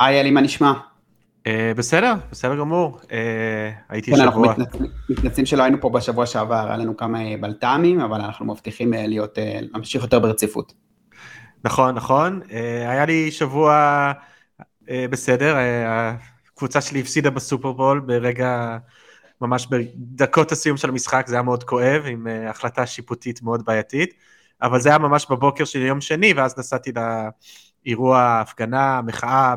היי, אלי, מה נשמע? בסדר, בסדר גמור. הייתי שבוע. כן, אנחנו מתנצלים שלא היינו פה בשבוע שעבר, היה לנו כמה בלטעמים, אבל אנחנו מבטיחים להמשיך יותר ברציפות. נכון, נכון. היה לי שבוע בסדר, הקבוצה שלי הפסידה בסופרבול ברגע, ממש בדקות הסיום של המשחק, זה היה מאוד כואב, עם החלטה שיפוטית מאוד בעייתית, אבל זה היה ממש בבוקר של יום שני, ואז נסעתי לאירוע ההפגנה, המחאה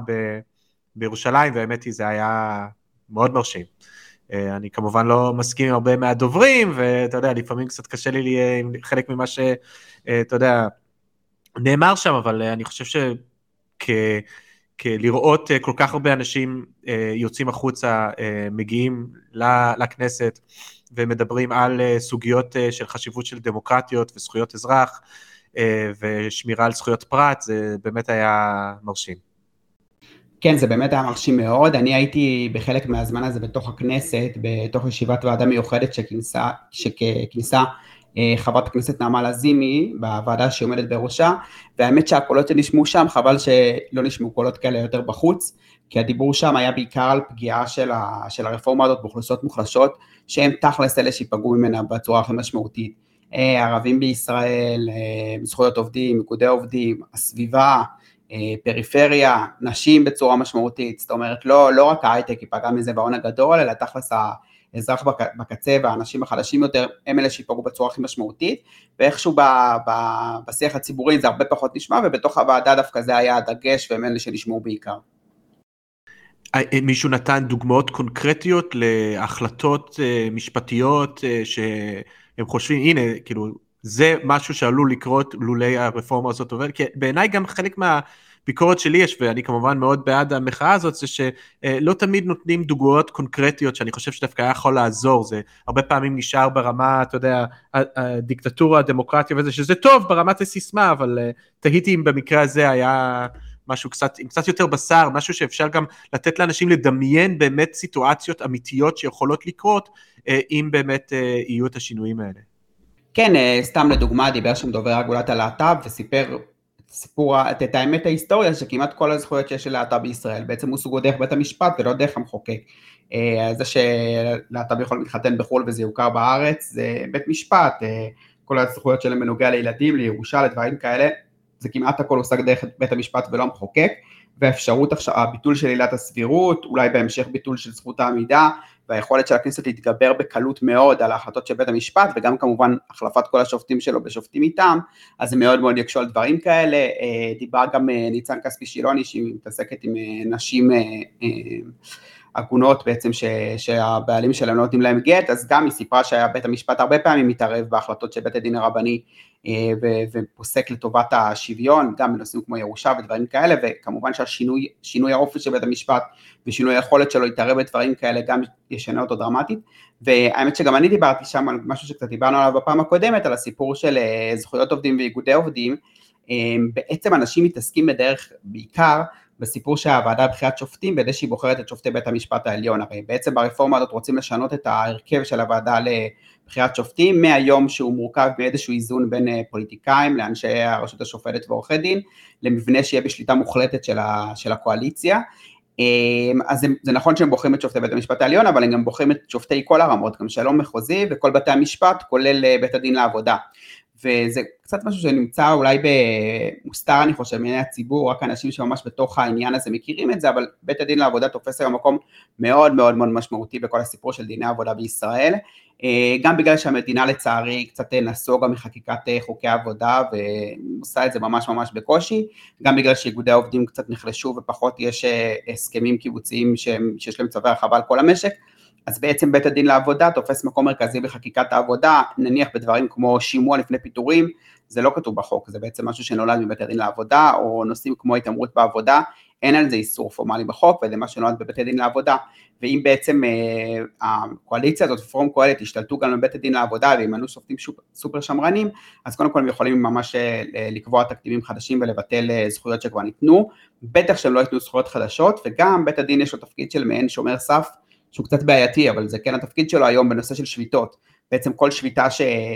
בירושלים, והאמת היא זה היה מאוד מרשים. אני כמובן לא מסכים עם הרבה מהדוברים, ואתה יודע, לפעמים קצת קשה לי חלק ממה שאתה יודע, נאמר שם, אבל אני חושב לראות כל כך הרבה אנשים יוצאים החוצה, מגיעים לכנסת ומדברים על סוגיות של חשיבות של דמוקרטיות וזכויות אזרח ושמירה על זכויות פרט, זה באמת היה מרשים. כן, זה באמת היה מרשים מאוד. אני הייתי בחלק מהזמן הזה בתוך הכנסת, בתוך ישיבת ועדה מיוחדת שכינסה חברת הכנסת נעמה לזימי, בוועדה שעומדת בראשה, והאמת שהקולות שנשמעו שם, חבל שלא נשמעו קולות כאלה יותר בחוץ, כי הדיבור שם היה בעיקר על פגיעה של הרפורמה הזאת באוכלוסיות מוחלשות, שהן תכלס אלה שיפגעו ממנה בצורה הכי משמעותית. ערבים בישראל, זכויות עובדים, איגודי עובדים, הסביבה, פריפריה, נשים בצורה משמעותית, זאת אומרת, לא רק ההייטק ייפגע מזה בעון הגדול, אלא תכלס האזרח בקצה והאנשים החלשים יותר, הם אלה שיפגעו בצורה הכי משמעותית, ואיכשהו בשיח הציבורי זה הרבה פחות נשמע, ובתוך הוועדה דווקא זה היה הדגש, והם אלה שנשמעו בעיקר. מישהו נתן דוגמאות קונקרטיות להחלטות משפטיות, שהם חושבים, הנה, כאילו, זה משהו שעלול לקרות לולי הרפורמה הזאת עובר, כי בעיניי גם חלק מהביקורת שלי יש, ואני כמובן מאוד בעד המחאה הזאת, זה שלא תמיד נותנים דוגמאות קונקרטיות, שאני חושב שדווקא היה יכול לעזור, זה הרבה פעמים נשאר ברמה, אתה יודע, הדיקטטורה, הדמוקרטיה וזה, שזה טוב ברמת הסיסמה, אבל תהיתי אם במקרה הזה היה משהו קצת יותר בשר, משהו שאפשר גם לתת לאנשים לדמיין באמת סיטואציות אמיתיות שיכולות לקרות, אם באמת יהיו את השינויים האלה. כן, סתם לדוגמה, דיבר שם דובר רגולת הלהט"ב וסיפר את האמת ההיסטוריה שכמעט כל הזכויות שיש ללהט"ב בישראל, בעצם הוא סוגו דרך בית המשפט ולא דרך המחוקק. זה שלהט"ב יכול להתחתן בחול וזה יוכר בארץ, זה בית משפט, כל הזכויות שלהם בנוגע לילדים, לירושה, לדברים כאלה, זה כמעט הכל הושג דרך בית המשפט ולא המחוקק, והאפשרות הביטול של עילת הסבירות, אולי בהמשך ביטול של זכות העמידה, והיכולת של הכנסת להתגבר בקלות מאוד על ההחלטות של בית המשפט, וגם כמובן החלפת כל השופטים שלו בשופטים איתם, אז זה מאוד מאוד יקשו על דברים כאלה. דיבר גם ניצן קספישילוני, שהיא מתעסקת עם נשים עגונות בעצם, שהבעלים שלהם לא נותנים להם גט, אז גם היא סיפרה שהיה בית המשפט הרבה פעמים מתערב בהחלטות של בית הדין הרבני, ופוסק לטובת השוויון, גם בנושאים כמו ירושה ודברים כאלה, וכמובן שהשינוי האופי של בית המשפט, ושינוי היכולת שלו להתערב בדברים כאלה, גם ישנה אותו דרמטית, והאמת שגם אני דיברתי שם על משהו שקצת דיברנו עליו בפעם הקודמת, על הסיפור של זכויות עובדים ואיגודי עובדים, בעצם אנשים מתעסקים בדרך בעיקר, בסיפור שהוועדה בחירת שופטים, בדי שהיא בוחרת את שופטי בית המשפט העליון, הרי בעצם ברפורמה הזאת רוצים לשנות את ההרכב של הוועדה לבחירת שופטים, מהיום שהוא מורכב באיזשהו איזון בין פוליטיקאים, לאנשי הרשות השופטת ועורכי דין, למבנה שיהיה בשליטה מוחלטת של הקואליציה, אז זה נכון שהם בוחרים את שופטי בית המשפט העליון, אבל הם גם בוחרים את שופטי כל הרמות, גם שלום מחוזי וכל בתי המשפט, כולל בית הדין לעבודה. וזה קצת משהו שנמצא אולי במוסתר, אני חושב, מעיני הציבור, רק אנשים שממש בתוך העניין הזה מכירים את זה, אבל בית הדין לעבודה תופס היום מקום מאוד מאוד מאוד משמעותי בכל הסיפור של דיני העבודה בישראל, גם בגלל שהמדינה לצערי קצת נסוגה מחקיקת חוקי עבודה, ועושה את זה ממש ממש בקושי, גם בגלל שאיגודי העובדים קצת נחלשו, ופחות יש הסכמים קיבוציים שיש להם צווי הרחבה על כל המשק, אז בעצם בית הדין לעבודה תופס מקום מרכזי בחקיקת העבודה, נניח בדברים כמו שימוע לפני פיטורים, זה לא כתוב בחוק, זה בעצם משהו שנולד מבית הדין לעבודה, או נושאים כמו התעמרות בעבודה, אין על זה איסור פורמלי בחוק, וזה מה שנולד בבית הדין לעבודה, ואם בעצם הקואליציה הזאת, פורום קהלת, השתלטו גם בבית הדין לעבודה, וימנו שופטים סופר שמרנים, אז קודם כל הם יכולים ממש לקבוע תקדימים חדשים, ולבטל זכויות שכבר ניתנו, בטח שהם לא ייתנו זכויות חדשות, וגם בית הדין יש לו תפקיד של מעין שומר סף, שהוא קצת בעייתי, אבל זה כן התפקיד שלו היום בנושא של שביתות, בעצם כל שביתה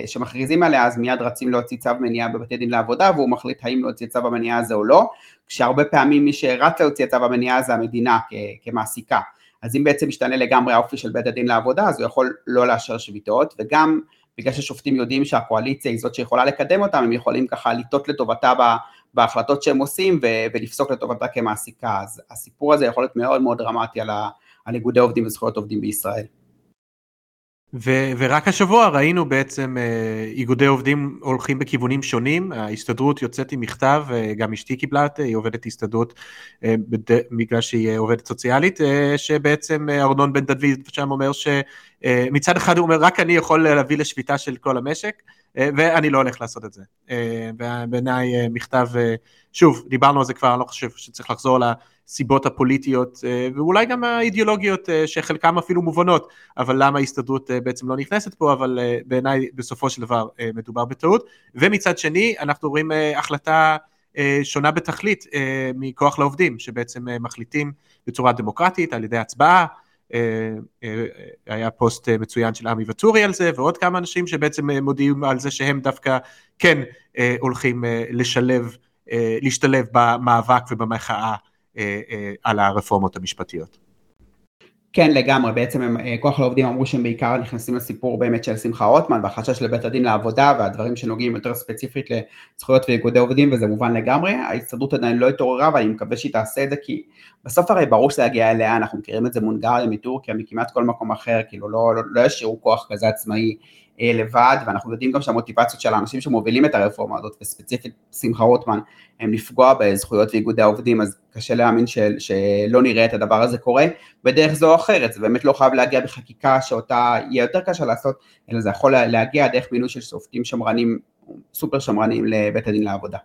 שמכריזים עליה, אז מיד רצים להוציא צו מניעה בבתי דין לעבודה, והוא מחליט האם להוציא צו המניעה הזה או לא, כשהרבה פעמים מי שרץ להוציא צו המניעה זה המדינה כמעסיקה. אז אם בעצם משתנה לגמרי האופי של בית הדין לעבודה, אז הוא יכול לא לאשר שביתות, וגם בגלל ששופטים יודעים שהקואליציה היא זאת שיכולה לקדם אותם, הם יכולים ככה ליטות לטובתה בהחלטות שהם עושים, ולפסוק לטובתה כמעסיקה. אז הסיפור הזה יכול להיות מאוד מאוד דרמטי על איגודי עובדים וזכויות עובדים בישראל. ורק השבוע ראינו בעצם איגודי עובדים הולכים בכיוונים שונים, ההסתדרות יוצאת עם מכתב, גם אשתי קיבלה, היא עובדת הסתדרות בגלל שהיא עובדת סוציאלית, שבעצם ארנון בן דוד שם אומר שמצד אחד הוא אומר רק אני יכול להביא לשביתה של כל המשק, ואני לא הולך לעשות את זה. בעיניי מכתב, שוב, דיברנו על זה כבר, אני לא חושב שצריך לחזור לסיבות הפוליטיות, ואולי גם האידיאולוגיות, שחלקם אפילו מובנות, אבל למה ההסתדרות בעצם לא נכנסת פה, אבל בעיניי בסופו של דבר מדובר בטעות. ומצד שני, אנחנו רואים החלטה שונה בתכלית מכוח לעובדים, שבעצם מחליטים בצורה דמוקרטית, על ידי הצבעה, היה פוסט מצוין של עמי וטורי על זה, ועוד כמה אנשים שבעצם מודיעים על זה שהם דווקא כן הולכים להשתלב במאבק ובמחאה על הרפורמות המשפטיות. כן, לגמרי, בעצם כוח לעובדים אמרו שהם בעיקר נכנסים לסיפור באמת של שמחה רוטמן, והחשש לבית הדין לעבודה, והדברים שנוגעים יותר ספציפית לזכויות ואיגודי עובדים, וזה מובן לגמרי, ההסתדרות עדיין לא התעוררה, ואני מקווה שהיא תעשה את זה, כי בסוף הרי ברור שזה יגיע אליה, אנחנו מכירים את זה מונגריה, מטורקיה, מכמעט כל מקום אחר, כאילו לא ישאירו כוח כזה עצמאי לבד, ואנחנו יודעים גם שהמוטיבציות של האנשים שמובילים את הרפורמה הזאת, וספציפית שמחה רוטמן, הם לפגוע בזכויות ואיגודי העובדים, אז קשה להאמין שלא נראה את הדבר הזה קורה, בדרך זו או אחרת, זה באמת לא חייב להגיע בחקיקה שאותה יהיה יותר קשה לעשות, אלא זה יכול להגיע דרך מינוי של שופטים שמרנים, סופר שמרנים לבית הדין לעבודה.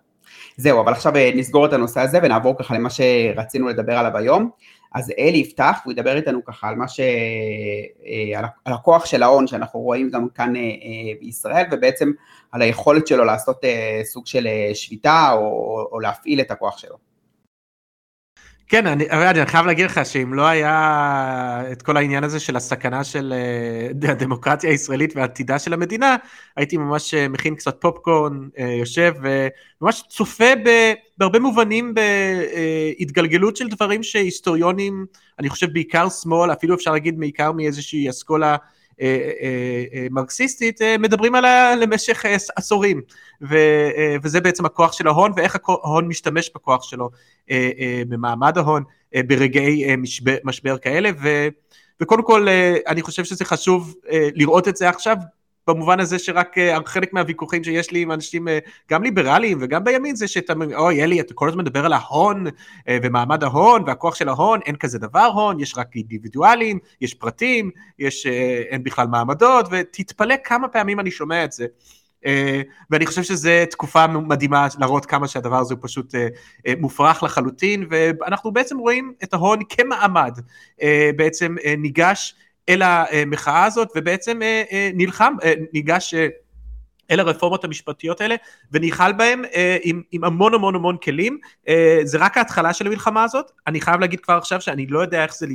זהו, אבל עכשיו נסגור את הנושא הזה, ונעבור ככה למה שרצינו לדבר עליו היום. אז אלי יפתח, והוא ידבר איתנו ככה על הכוח של ההון, שאנחנו רואים גם כאן בישראל, ובעצם על היכולת שלו לעשות סוג של שביתה, או להפעיל את הכוח שלו. כן, אני חייב להגיד לך שאם לא היה את כל העניין הזה של הסכנה של הדמוקרטיה הישראלית והעתידה של המדינה, הייתי ממש מכין קצת פופקורן, יושב וממש צופה בהרבה מובנים בהתגלגלות של דברים שהיסטוריונים, אני חושב בעיקר שמאל, אפילו אפשר להגיד בעיקר מאיזושהי אסכולה מרקסיסטית, מדברים עליה למשך עשורים, וזה בעצם הכוח של ההון, ואיך ההון משתמש בכוח שלו, במעמד ההון, ברגעי משבר כאלה, וקודם כל, אני חושב שזה חשוב לראות את זה עכשיו, במובן הזה שרק חלק מהוויכוחים שיש לי עם אנשים, גם ליברליים וגם בימין, זה שאתה אומר, אוי אלי, אתה כל הזמן מדבר על ההון, ומעמד ההון, והכוח של ההון, אין כזה דבר הון, יש רק אינדיבידואלים, יש פרטים, אין בכלל מעמדות, ותתפלא כמה פעמים אני שומע את זה. ואני חושב שזו תקופה מדהימה להראות כמה שהדבר הזה הוא פשוט מופרך לחלוטין, ואנחנו בעצם רואים את ההון כמעמד, בעצם ניגש אל המחאה הזאת, ובעצם ניגש אל הרפורמות המשפטיות האלה, וניחל בהם עם המון המון המון כלים, זה רק ההתחלה של המלחמה הזאת, אני חייב להגיד כבר עכשיו שאני לא יודע איך זה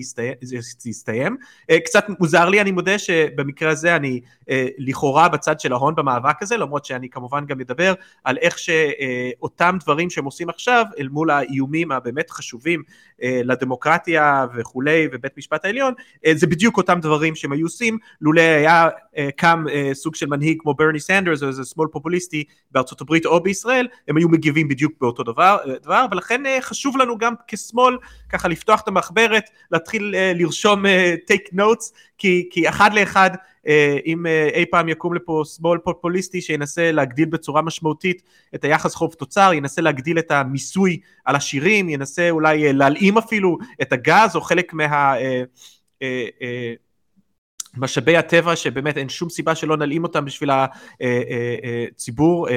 להסתיים, קצת מוזר לי, אני מודה שבמקרה הזה אני לכאורה בצד של ההון במאבק הזה, למרות שאני כמובן גם מדבר על איך שאותם דברים שהם עושים עכשיו, אל מול האיומים הבאמת חשובים לדמוקרטיה וכו' ובית משפט העליון, זה בדיוק אותם דברים שהם היו עושים, לולא היה קם סוג של מנהיג כמו ברני סנדרס, או איזה שמאל פופוליסטי בארצות הברית או בישראל, הם היו מגיבים בדיוק באותו דבר, ולכן חשוב לנו גם כשמאל, ככה לפתוח את המחברת, להתחיל לרשום take notes, כי אחד לאחד, אם אי פעם יקום לפה שמאל פופוליסטי, שינסה להגדיל בצורה משמעותית את היחס חוב תוצר, ינסה להגדיל את המיסוי על השירים, ינסה אולי להלאים אפילו את הגז, או חלק מה... משאבי הטבע שבאמת אין שום סיבה שלא נלאים אותם בשביל הציבור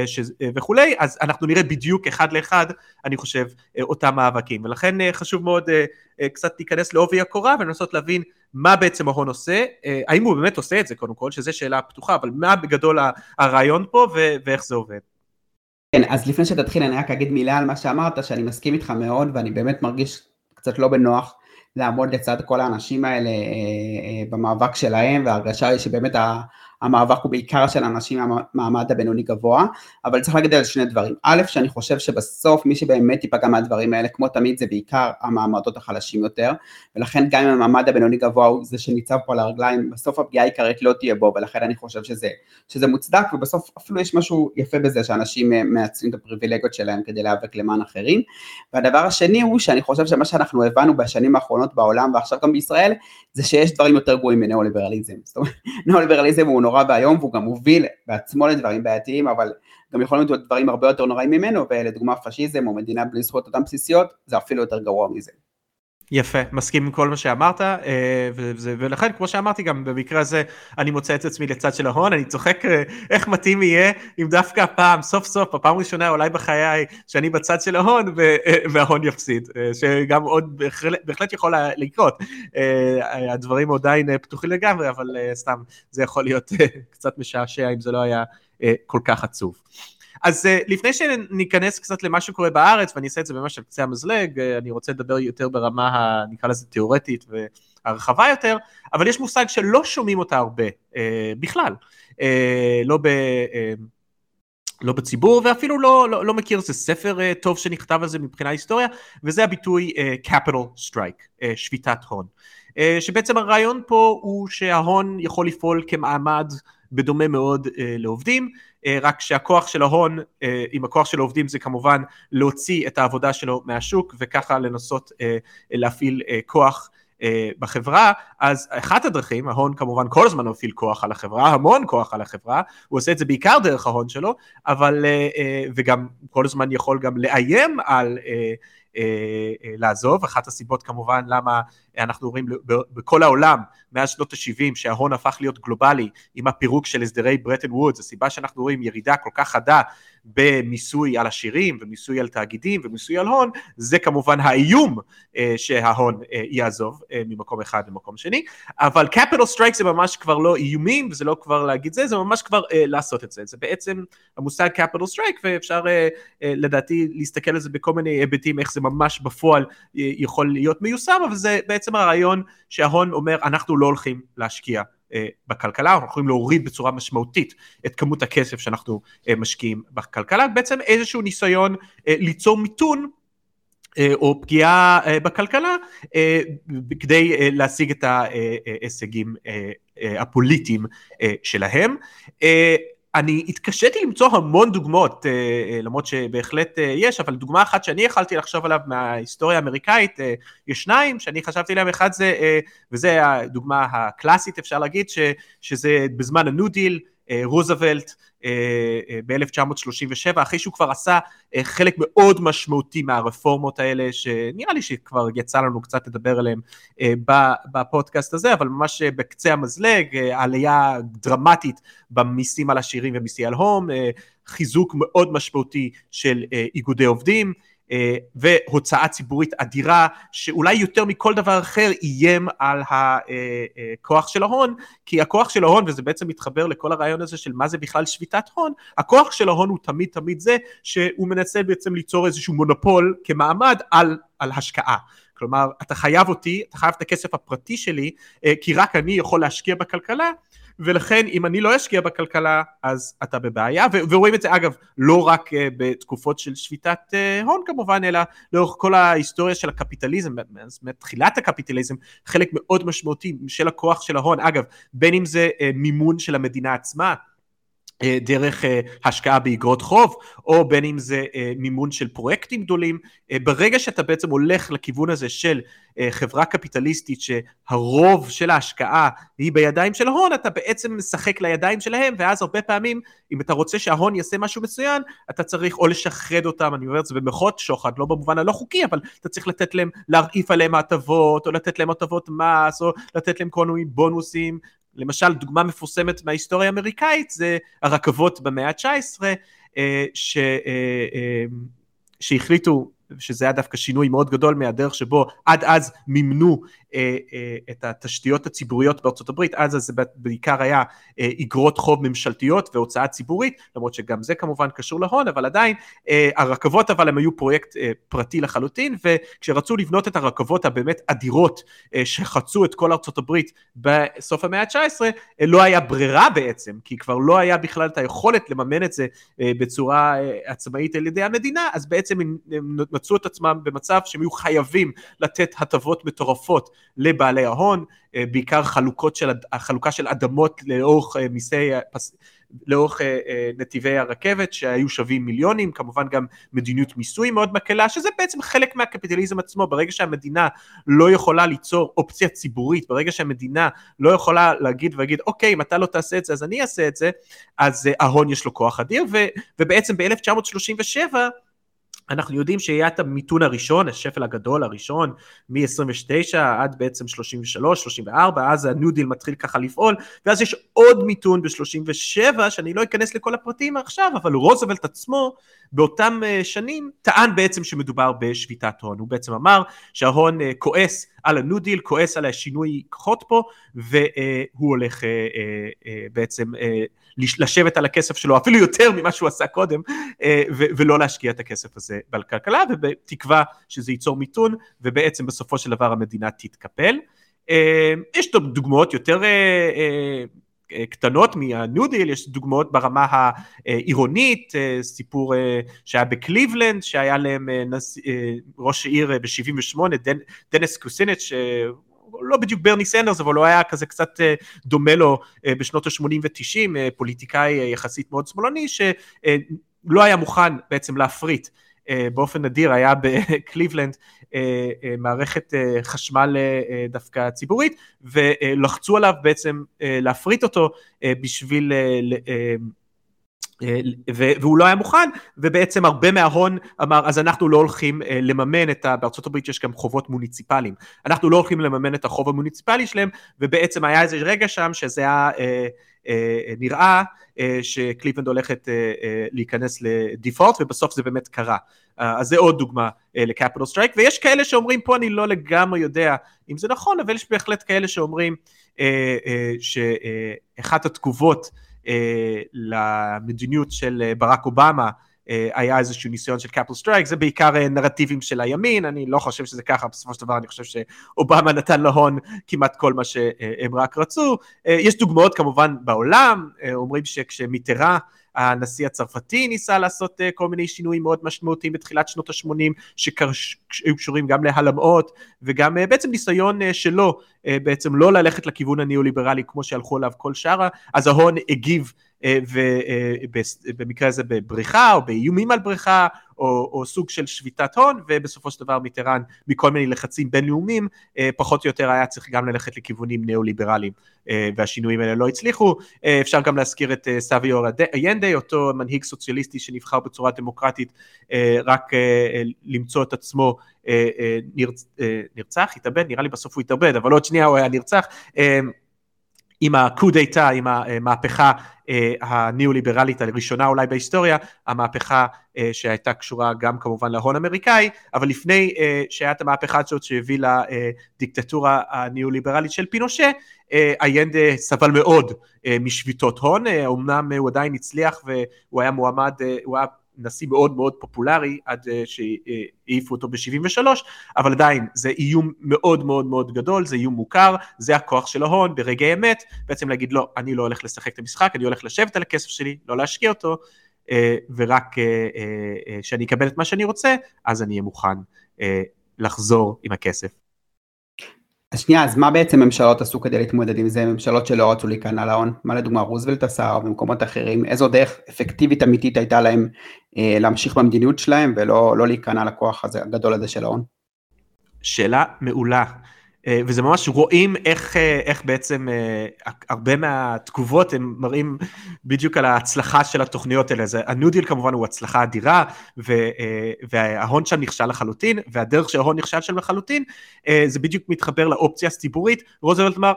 וכולי, אז אנחנו נראה בדיוק אחד לאחד, אני חושב, אותם מאבקים, ולכן חשוב מאוד קצת להיכנס לעובי הקורה ולנסות להבין מה בעצם ההון עושה, האם הוא באמת עושה את זה קודם כל, שזו שאלה פתוחה, אבל מה בגדול הרעיון פה ואיך זה עובד. כן, אז לפני שתתחיל אני רק אגיד מילה על מה שאמרת, שאני מסכים איתך מאוד ואני באמת מרגיש קצת לא בנוח, לעמוד לצד כל האנשים האלה במאבק שלהם, והרגשה היא שבאמת המאבק הוא בעיקר של אנשים מהמעמד הבינוני גבוה, אבל צריך להגיד על שני דברים. א', שאני חושב שבסוף מי שבאמת ייפגע מהדברים האלה, כמו תמיד, זה בעיקר המעמדות החלשים יותר, ולכן גם אם המעמד הבינוני גבוה הוא זה שניצב פה על הרגליים, בסוף הפגיעה העיקרית לא תהיה בו, ולכן אני חושב שזה מוצדק, ובסוף אפילו יש משהו יפה בזה, שאנשים מעצים את הפריבילגיות שלהם כדי להיאבק למען אחרים. והדבר השני הוא שאני חושב שמה שאנחנו הבנו בשנים האחרונות בעולם, ועכשיו גם בישראל, זה שיש דברים יותר גרועים מניאו-ליברליזם. זאת אומרת, ניאו-ליברליזם הוא נורא והיום, והוא גם מוביל בעצמו לדברים בעייתיים, אבל גם יכולים להיות דברים הרבה יותר נוראים ממנו, ולדוגמה פשיזם או מדינה בלי זכויות אדם בסיסיות, זה אפילו יותר גרוע מזה. יפה, מסכים עם כל מה שאמרת, ולכן כמו שאמרתי גם במקרה הזה, אני מוצא את עצמי לצד של ההון, אני צוחק איך מתאים יהיה, אם דווקא הפעם, סוף סוף, הפעם ראשונה אולי בחיי, שאני בצד של ההון, וההון יפסיד, שגם עוד בהחלט יכול לקרות, הדברים עדיין פתוחים לגמרי, אבל סתם, זה יכול להיות קצת משעשע, אם זה לא היה כל כך עצוב. אז לפני שניכנס קצת למה שקורה בארץ, ואני אעשה את זה ממש על קצה המזלג, אני רוצה לדבר יותר ברמה, נקרא לזה תיאורטית והרחבה יותר, אבל יש מושג שלא שומעים אותה הרבה בכלל, לא בציבור, ואפילו לא מכיר, זה ספר טוב שנכתב על זה מבחינה היסטוריה, וזה הביטוי capital strike, שביתת הון, שבעצם הרעיון פה הוא שההון יכול לפעול כמעמד בדומה מאוד לעובדים, רק שהכוח של ההון, עם הכוח של העובדים זה כמובן להוציא את העבודה שלו מהשוק, וככה לנסות להפעיל כוח בחברה. אז אחת הדרכים, ההון כמובן כל הזמן מפעיל כוח על החברה, המון כוח על החברה, הוא עושה את זה בעיקר דרך ההון שלו, אבל וגם כל הזמן יכול גם לאיים על לעזוב. אחת הסיבות כמובן למה אנחנו רואים בכל העולם מאז שנות ה-70 שההון הפך להיות גלובלי עם הפירוק של הסדרי ברטן וודס, הסיבה שאנחנו רואים ירידה כל כך חדה במיסוי על עשירים ומיסוי על תאגידים ומיסוי על הון, זה כמובן האיום שההון יעזוב ממקום אחד למקום שני. אבל capital strike זה ממש כבר לא איומים, וזה לא כבר להגיד זה ממש כבר לעשות את זה. זה בעצם המושג capital strike, ואפשר לדעתי להסתכל על זה בכל מיני היבטים, איך זה ממש בפועל יכול להיות מיושם, אבל זה בעצם הרעיון שההון אומר, אנחנו לא הולכים להשקיע בכלכלה, אנחנו יכולים להוריד בצורה משמעותית את כמות הכסף שאנחנו משקיעים בכלכלה, בעצם איזשהו ניסיון ליצור מיתון או פגיעה בכלכלה, כדי להשיג את ההישגים הפוליטיים שלהם. אני התקשיתי למצוא המון דוגמאות, למרות שבהחלט יש, אבל דוגמה אחת שאני יכלתי לחשוב עליו מההיסטוריה האמריקאית, יש שניים שאני חשבתי להם, אחד זה, וזה הדוגמה הקלאסית אפשר להגיד, שזה בזמן הניו דיל, רוזוולט ב-1937, אחרי שהוא כבר עשה חלק מאוד משמעותי מהרפורמות האלה, שנראה לי שכבר יצא לנו קצת לדבר עליהם בפודקאסט הזה, אבל ממש בקצה המזלג, עלייה דרמטית במיסים על עשירים ומיסים על הון, חיזוק מאוד משמעותי של איגודי עובדים, והוצאה ציבורית אדירה, שאולי יותר מכל דבר אחר איים על הכוח של ההון, כי הכוח של ההון, וזה בעצם מתחבר לכל הרעיון הזה של מה זה בכלל שביתת הון, הכוח של ההון הוא תמיד תמיד זה, שהוא מנסה בעצם ליצור איזשהו מונופול כמעמד על השקעה. כלומר, אתה חייב אותי, אתה חייב את הכסף הפרטי שלי, כי רק אני יכול להשקיע בכלכלה, ולכן אם אני לא אשקיע בכלכלה, אז אתה בבעיה, ורואים את זה אגב, לא רק בתקופות של שביתת הון כמובן, אלא לאורך כל ההיסטוריה של הקפיטליזם, מתחילת הקפיטליזם, חלק מאוד משמעותי של הכוח של ההון, אגב, בין אם זה מימון של המדינה עצמה, דרך השקעה באגרות חוב, או בין אם זה מימון של פרויקטים גדולים. ברגע שאתה בעצם הולך לכיוון הזה של חברה קפיטליסטית, שהרוב של ההשקעה היא בידיים של ההון, אתה בעצם משחק לידיים שלהם, ואז הרבה פעמים, אם אתה רוצה שההון יעשה משהו מצוין, אתה צריך או לשחד אותם, אני אומר את זה במחות שוחד, לא במובן הלא חוקי, אבל אתה צריך לתת להם, להרעיף עליהם הטבות, או לתת להם הטבות מס, או לתת להם קונויים, בונוסים. למשל, דוגמה מפורסמת מההיסטוריה האמריקאית, זה הרכבות במאה ה-19, שהחליטו, שזה היה דווקא שינוי מאוד גדול מהדרך שבו עד אז מימנו את התשתיות הציבוריות בארצות הברית, אז זה בעיקר היה אגרות חוב ממשלתיות והוצאה ציבורית, למרות שגם זה כמובן קשור להון, אבל עדיין הרכבות אבל הם היו פרויקט פרטי לחלוטין, וכשרצו לבנות את הרכבות הבאמת אדירות שחצו את כל ארצות הברית בסוף המאה ה-19, לא היה ברירה בעצם, כי כבר לא היה בכלל את היכולת לממן את זה בצורה עצמאית על ידי המדינה, אז בעצם הם מצאו את עצמם במצב שהם היו חייבים לתת הטבות מטורפות לבעלי ההון, בעיקר חלוקה של אדמות לאורך מיסי, לאורך נתיבי הרכבת שהיו שווים מיליונים, כמובן גם מדיניות מיסוי מאוד מקלה, שזה בעצם חלק מהקפיטליזם עצמו. ברגע שהמדינה לא יכולה ליצור אופציה ציבורית, ברגע שהמדינה לא יכולה להגיד, אוקיי, אם אתה לא תעשה את זה, אז אני אעשה את זה, אז ההון יש לו כוח אדיר, ובעצם ב-1937, אנחנו יודעים שהיה את המיתון הראשון, השפל הגדול הראשון, מ-29 עד בעצם 33, 34, אז הניו-דיל מתחיל ככה לפעול, ואז יש עוד מיתון ב-37, שאני לא אכנס לכל הפרטים עכשיו, אבל רוזוולט עצמו, באותם שנים, טען בעצם שמדובר בשביתת הון. הוא בעצם אמר שההון כועס על הניו-דיל, כועס על השינוי כוחות פה, והוא הולך בעצם לשבת על הכסף שלו, אפילו יותר ממה שהוא עשה קודם, ולא להשקיע את הכסף הזה בכלכלה, ובתקווה שזה ייצור מיתון, ובעצם בסופו של דבר המדינה תתקפל. יש דוגמאות יותר קטנות מהניו-דיל, יש דוגמאות ברמה העירונית, סיפור שהיה בקליבלנד, שהיה להם ראש העיר ב-78, דניס קוסיניץ', לא בדיוק ברני סנדרס, אבל הוא היה כזה קצת דומה לו בשנות ה-80 ו-90, פוליטיקאי יחסית מאוד שמאלני, שלא היה מוכן בעצם להפריט. באופן נדיר היה בקליבלנד מערכת חשמל דווקא ציבורית, ולחצו עליו בעצם להפריט אותו בשביל, והוא לא היה מוכן, ובעצם הרבה מההון אמר, אז אנחנו לא הולכים לממן את, בארצות הברית יש גם חובות מוניציפליים, אנחנו לא הולכים לממן את החוב המוניציפלי שלהם, ובעצם היה איזה רגע שם שזה היה נראה שקליבלנד הולכת להיכנס לדיפולט, ובסוף זה באמת קרה. אז זה עוד דוגמה לקפיטל סטרייק, ויש כאלה שאומרים, פה אני לא לגמרי יודע אם זה נכון, אבל יש בהחלט כאלה שאומרים שאחת התגובות למדיניות של ברק אובמה היה איזשהו ניסיון של קפיטל סטרייק, זה בעיקר נרטיבים של הימין, אני לא חושב שזה ככה, בסופו של דבר אני חושב שאובמה נתן להון כמעט כל מה שהם רק רצו. יש דוגמאות כמובן בעולם, אומרים שכשמיטרה, הנשיא הצרפתי ניסה לעשות כל מיני שינויים מאוד משמעותיים בתחילת שנות ה-80, שהיו קשורים גם להלמאות, וגם בעצם ניסיון שלו, בעצם לא ללכת לכיוון הניאו-ליברלי, כמו שהלכו עליו כל שרה, אז ההון הגיב, ובמקרה הזה בבריחה, או באיומים על בריחה, או סוג של שביתת הון, ובסופו של דבר מיטרן, מכל מיני לחצים בינלאומיים, פחות או יותר היה צריך גם ללכת לכיוונים ניאו-ליברליים, והשינויים האלה לא הצליחו. אפשר גם להזכיר את סלבדור איינדה, אותו מנהיג סוציאליסטי שנבחר בצורה דמוקרטית, רק למצוא את עצמו נרצח, התאבד, נראה לי בסוף הוא התאבד, אבל עוד שנייה הוא היה נרצח, עם הקודטה, עם המהפכה הניאו-ליברלית הראשונה אולי בהיסטוריה, המהפכה שהייתה קשורה גם כמובן להון אמריקאי, אבל לפני שהיה את המהפכה הזאת שהביא לדיקטטורה הניאו-ליברלית של פינושה, איינדה סבל מאוד משביתות הון, אמנם הוא עדיין הצליח והוא היה מועמד, הוא היה נשיא מאוד מאוד פופולרי עד שהעיפו אותו ב-73, אבל עדיין זה איום מאוד מאוד מאוד גדול, זה איום מוכר, זה הכוח של ההון ברגע אמת, בעצם להגיד לא, אני לא הולך לשחק את המשחק, אני הולך לשבת על הכסף שלי, לא להשקיע אותו, ורק שאני אקבל את מה שאני רוצה, אז אני אהיה מוכן לחזור עם הכסף. השנייה, אז מה בעצם ממשלות עשו כדי להתמודד עם זה? ממשלות שלא רצו להיכנע להון? מה לדוגמה רוזוולט עשה או במקומות אחרים? איזו דרך אפקטיבית אמיתית הייתה להם להמשיך במדיניות שלהם ולא להיכנע לכוח הזה, הגדול הזה של ההון? שאלה מעולה. וזה ממש רואים איך בעצם הרבה מהתגובות הם מראים בדיוק על ההצלחה של התוכניות האלה. הניו-דיל כמובן הוא הצלחה אדירה, וההון שם נכשל לחלוטין, והדרך שההון נכשל שם לחלוטין, זה בדיוק מתחבר לאופציה הציבורית. רוזוולט אמר,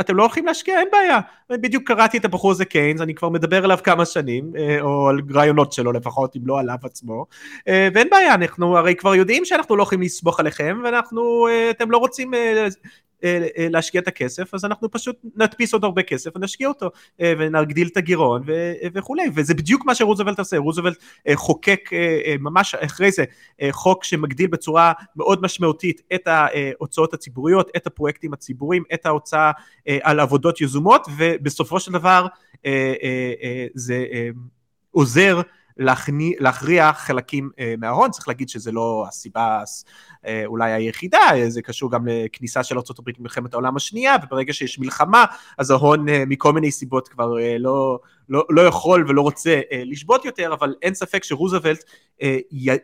אתם לא הולכים להשקיע, אין בעיה. בדיוק קראתי את הבחור הזה קיינס, אני כבר מדבר עליו כמה שנים, או על רעיונות שלו לפחות, אם לא עליו עצמו, ואין בעיה, אנחנו הרי כבר יודעים שאנחנו לא הולכים לסמוך עליכם, ואתם לא רוצים להשקיע את הכסף, אז אנחנו פשוט נדפיס עוד הרבה כסף, ונשקיע אותו, ונגדיל את הגירעון, וכו'. וזה בדיוק מה שרוזוולט עושה. רוזוולט חוקק ממש אחרי זה, חוק שמגדיל בצורה מאוד משמעותית את ההוצאות הציבוריות, את הפרויקטים הציבוריים, את ההוצאה על עבודות יזומות, ובסופו של דבר זה עוזר להכריע חלקים מההון. צריך להגיד שזה לא הסיבה אולי היחידה, זה קשור גם לכניסה של ארצות הברית במלחמת העולם השנייה, וברגע שיש מלחמה, אז ההון מכל מיני סיבות כבר לא יכול ולא רוצה לשבות יותר, אבל אין ספק שרוזוולט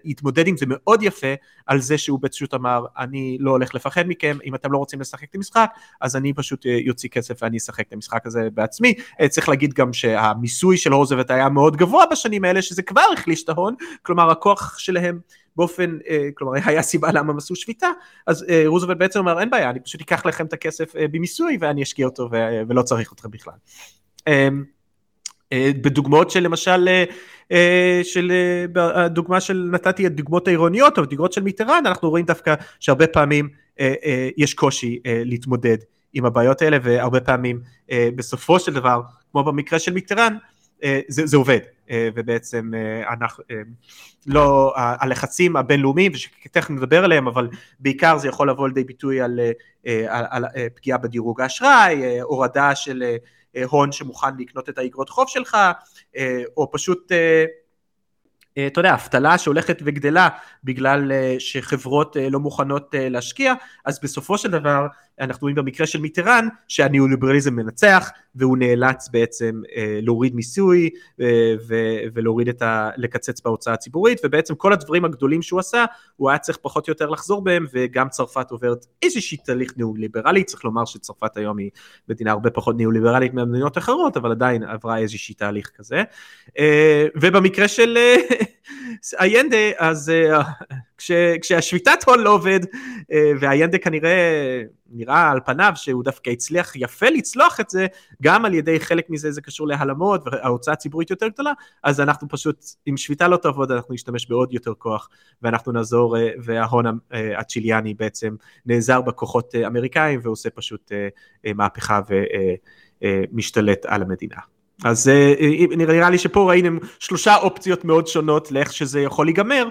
יתמודד עם זה מאוד יפה, על זה שהוא פשוט אמר, אני לא הולך לפחד מכם, אם אתם לא רוצים לשחק את המשחק, אז אני פשוט יוציא כסף ואני אשחק את המשחק הזה בעצמי. צריך להגיד גם שהמיסוי של רוזוולט היה מאוד גבוה בשנים האלה, שזה כבר החליש את ההון, כלומר הכוח שלהם באופן, כלומר היה סיבה למה מסו שביתה, אז רוזוולט בעצם אומר, אין בעיה, אני פשוט אקח לכם את הכסף במיסוי ואני אשקיע אותו ולא צריך אתכם בכלל. בדוגמאות של למשל, הדוגמה של נתתי הדוגמות העירוניות או הדוגמות של מיטראן, אנחנו רואים דווקא שהרבה פעמים יש קושי להתמודד עם הבעיות האלה, והרבה פעמים בסופו של דבר, כמו במקרה של מיטראן, זה עובד, ובעצם אנחנו, לא, הלחצים הבינלאומיים, ושתכף נדבר עליהם, אבל בעיקר זה יכול לבוא לידי ביטוי על פגיעה בדירוג האשראי, הורדה של הון שמוכן לקנות את האגרות חוב שלך, או פשוט, אתה יודע, אבטלה שהולכת וגדלה, בגלל שחברות לא מוכנות להשקיע, אז בסופו של דבר, אנחנו רואים במקרה של מיטראן, שהניאו-ליברליזם מנצח, והוא נאלץ בעצם להוריד מיסוי, ולהוריד לקצץ בהוצאה הציבורית, ובעצם כל הדברים הגדולים שהוא עשה, הוא היה צריך פחות או יותר לחזור בהם, וגם צרפת עוברת איזושהי תהליך ניאו-ליברלי, צריך לומר שצרפת היום היא מדינה הרבה פחות ניאו-ליברלית מהמדינות האחרות, אבל עדיין עברה איזושהי תהליך כזה, ובמקרה של איינדה, אז כשהשביטת הון לא עובד, ואיינדה כנראה נראה על פניו שהוא דווקא הצליח יפה לצלוח את זה, גם על ידי חלק מזה זה קשור להלמות, וההוצאה הציבורית יותר גדולה, אז אנחנו פשוט, אם שביטה לא תעבוד, אנחנו נשתמש בעוד יותר כוח, ואנחנו נעזור, וההון הצ'יליאני בעצם נעזר בכוחות אמריקאים, ועושה פשוט מהפכה ומשתלט על המדינה. אז נראה לי שפה ראינו שלושה אופציות מאוד שונות לאיך שזה יכול להיגמר,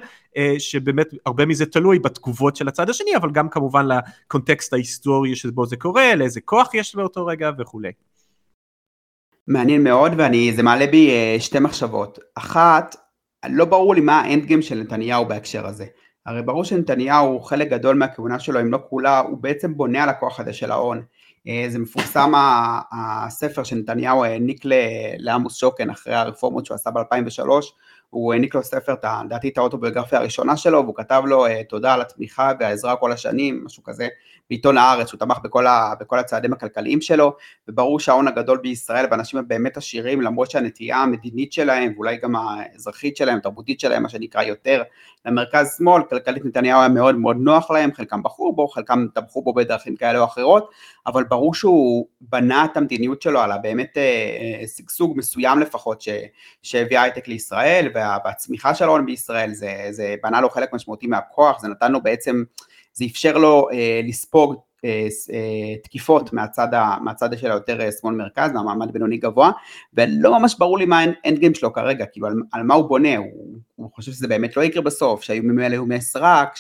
שבאמת הרבה מזה תלוי בתגובות של הצד השני, אבל גם כמובן לקונטקסט ההיסטורי שבו זה קורה, לאיזה כוח יש באותו רגע וכו'. מעניין מאוד, וזה מעלה בי שתי מחשבות. אחת, לא ברור לי מה האנדגיים של נתניהו בהקשר הזה. הרי ברור שנתניהו, חלק גדול מהכהונה שלו, אם לא כולה, הוא בעצם בונה על הכוח הזה של ההון. זה מפורסם הספר שנתניהו העניק לעמוס שוקן אחרי הרפורמות שהוא עשה ב-2003, הוא העניק לו ספר, דעתי את האוטוביוגרפיה הראשונה שלו, והוא כתב לו תודה על התמיכה והעזרה כל השנים, משהו כזה, בעיתון הארץ, הוא תמך בכל הצעדים הכלכליים שלו, וברור שההון הגדול בישראל, ואנשים באמת עשירים, למרות שהנטייה המדינית שלהם, ואולי גם האזרחית שלהם, תרבותית שלהם, מה שנקרא יותר, למרכז שמאל, כלכלית נתניהו היה מאוד מאוד נוח להם, חלקם בחרו בו, חלקם תמכו בו בדרכים כאלה או אחרות, אבל ברור שהוא בנה את המדיניות שלו עלה, באמת סגסוג מסוים לפחות שהביא הייטק לישראל, והצמיחה של ההון בישראל, זה בנה לו חלק משמעותי מהכוח, זה נתן לו בעצם, זה אפשר לו לספוג תקיפות מהצד של היותר שמאל מרכז, מהמעמד בינוני גבוה, ולא ממש ברור לי מה האנדגיים שלו כרגע, כאילו על מה הוא בונה, הוא חושב שזה באמת לא יקרה בסוף, שהיו ממילא איומי סרק,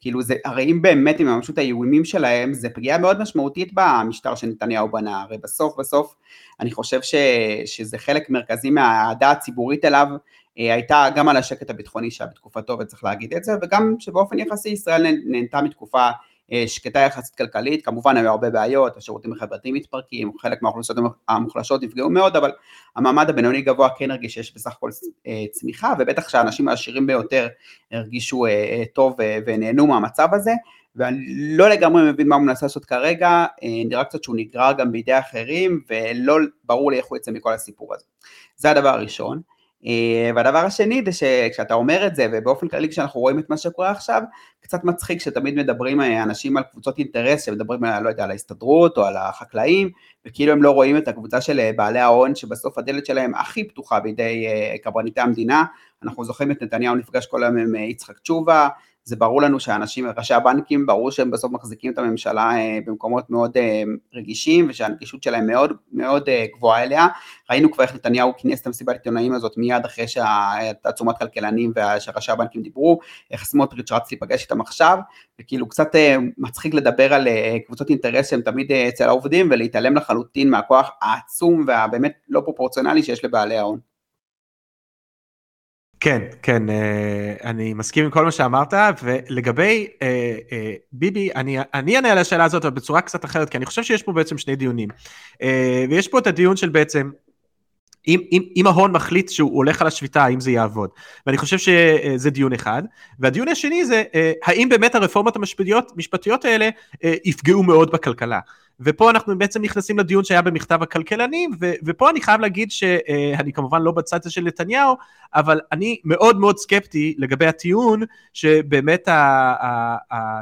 כאילו זה, הרי אם באמת עם ממשות האיומים שלהם, זה פגיעה מאוד משמעותית במשטר שנתניהו בנה, הרי בסוף, אני חושב שזה חלק מרכזי מההעדה הציבורית אליו, הייתה גם על השקט הביטחוני שבתקופתו, וצריך להגיד את זה, וגם שבאופן יחסי ישראל נהנתה מתקופה שקטה יחסית כלכלית, כמובן היו הרבה בעיות, השירותים החברתיים מתפרקים, חלק מהאוכלוסיות המוחלשות נפגעו מאוד, אבל המעמד הבינוני גבוה כן הרגיש שיש בסך הכל צמיחה, ובטח שהאנשים העשירים ביותר הרגישו טוב ונהנו מהמצב הזה, ואני לא לגמרי מבין מה הוא מנסה לעשות כרגע, נראה קצת שהוא נגרר גם בידי אחרים, ולא ברור לי איך הוא יצא מכל הסיפור הזה. זה הדבר הראשון. והדבר השני זה שכשאתה אומר את זה, ובאופן כללי כשאנחנו רואים את מה שקורה עכשיו, קצת מצחיק שתמיד מדברים אנשים על קבוצות אינטרס, שמדברים לא יודע, על ההסתדרות או על החקלאים, וכאילו הם לא רואים את הקבוצה של בעלי ההון, שבסוף הדלת שלהם הכי פתוחה בידי קברניטי המדינה. אנחנו זוכרים את נתניהו נפגש כל היום עם יצחק תשובה, זה ברור לנו שאנשים, ראשי הבנקים, ברור שהם בסוף מחזיקים את הממשלה במקומות מאוד רגישים, ושהנגישות שלהם מאוד מאוד גבוהה אליה. ראינו כבר איך נתניהו כינס את המסיבת העיתונאים הזאת מיד אחרי שהתעצומת כלכלנים וראשי הבנקים דיברו, איך סמוטריץ' רץ להיפגש איתם עכשיו, וכאילו קצת מצחיק לדבר על קבוצות אינטרס שהם תמיד אצל העובדים, ולהתעלם לחלוטין מהכוח העצום והבאמת לא פרופורציונלי שיש לבעלי ההון. כן, כן, אני מסכים עם כל מה שאמרת, ולגבי ביבי, אני אענה על השאלה הזאת, אבל בצורה קצת אחרת, כי אני חושב שיש פה בעצם שני דיונים, ויש פה את הדיון של בעצם, אם ההון מחליט שהוא הולך על השביתה, האם זה יעבוד, ואני חושב שזה דיון אחד, והדיון השני זה, האם באמת הרפורמות המשפטיות האלה יפגעו מאוד בכלכלה, ופה אנחנו בעצם נכנסים לדיון שהיה במכתב הכלכלנים, ופה אני חייב להגיד שאני כמובן לא בצד של נתניהו, אבל אני מאוד מאוד סקפטי לגבי הטיעון, שבאמת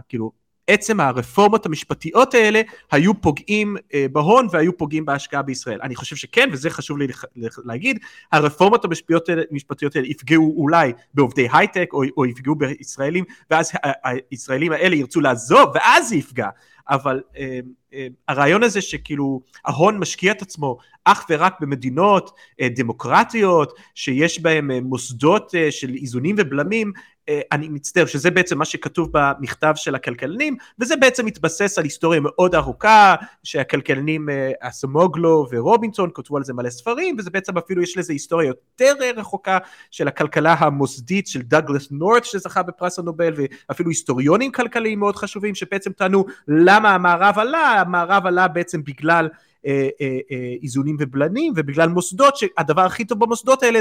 כאילו, עצם הרפורמות המשפטיות האלה, היו פוגעים בהון, והיו פוגעים בהשקעה בישראל. אני חושב שכן, וזה חשוב לי להגיד, הרפורמות המשפטיות האלה יפגעו אולי בעובדי הייטק, או יפגעו בישראלים, ואז הישראלים האלה ירצו לעזוב, ואז זה יפגע. אבל הרעיון הזה שכאילו ההון משקיע את עצמו אך ורק במדינות דמוקרטיות, שיש בהן מוסדות של איזונים ובלמים, אני מצטער שזה בעצם מה שכתוב במכתב של הכלכלנים, וזה בעצם מתבסס על היסטוריה מאוד ארוכה, שהכלכלנים הסמוגלו ורובינסון כותבו על זה מלא ספרים, וזה בעצם אפילו יש לזה היסטוריה יותר רחוקה של הכלכלה המוסדית של דאגלס נורת, שזכה בפרס הנובל, ואפילו היסטוריונים כלכליים מאוד חשובים, שבעצם טענו למה המערב עלה, המערב עלה בעצם בגלל איזונים ובלנים, ובגלל מוסדות, שהדבר הכי טוב במוסדות האלה,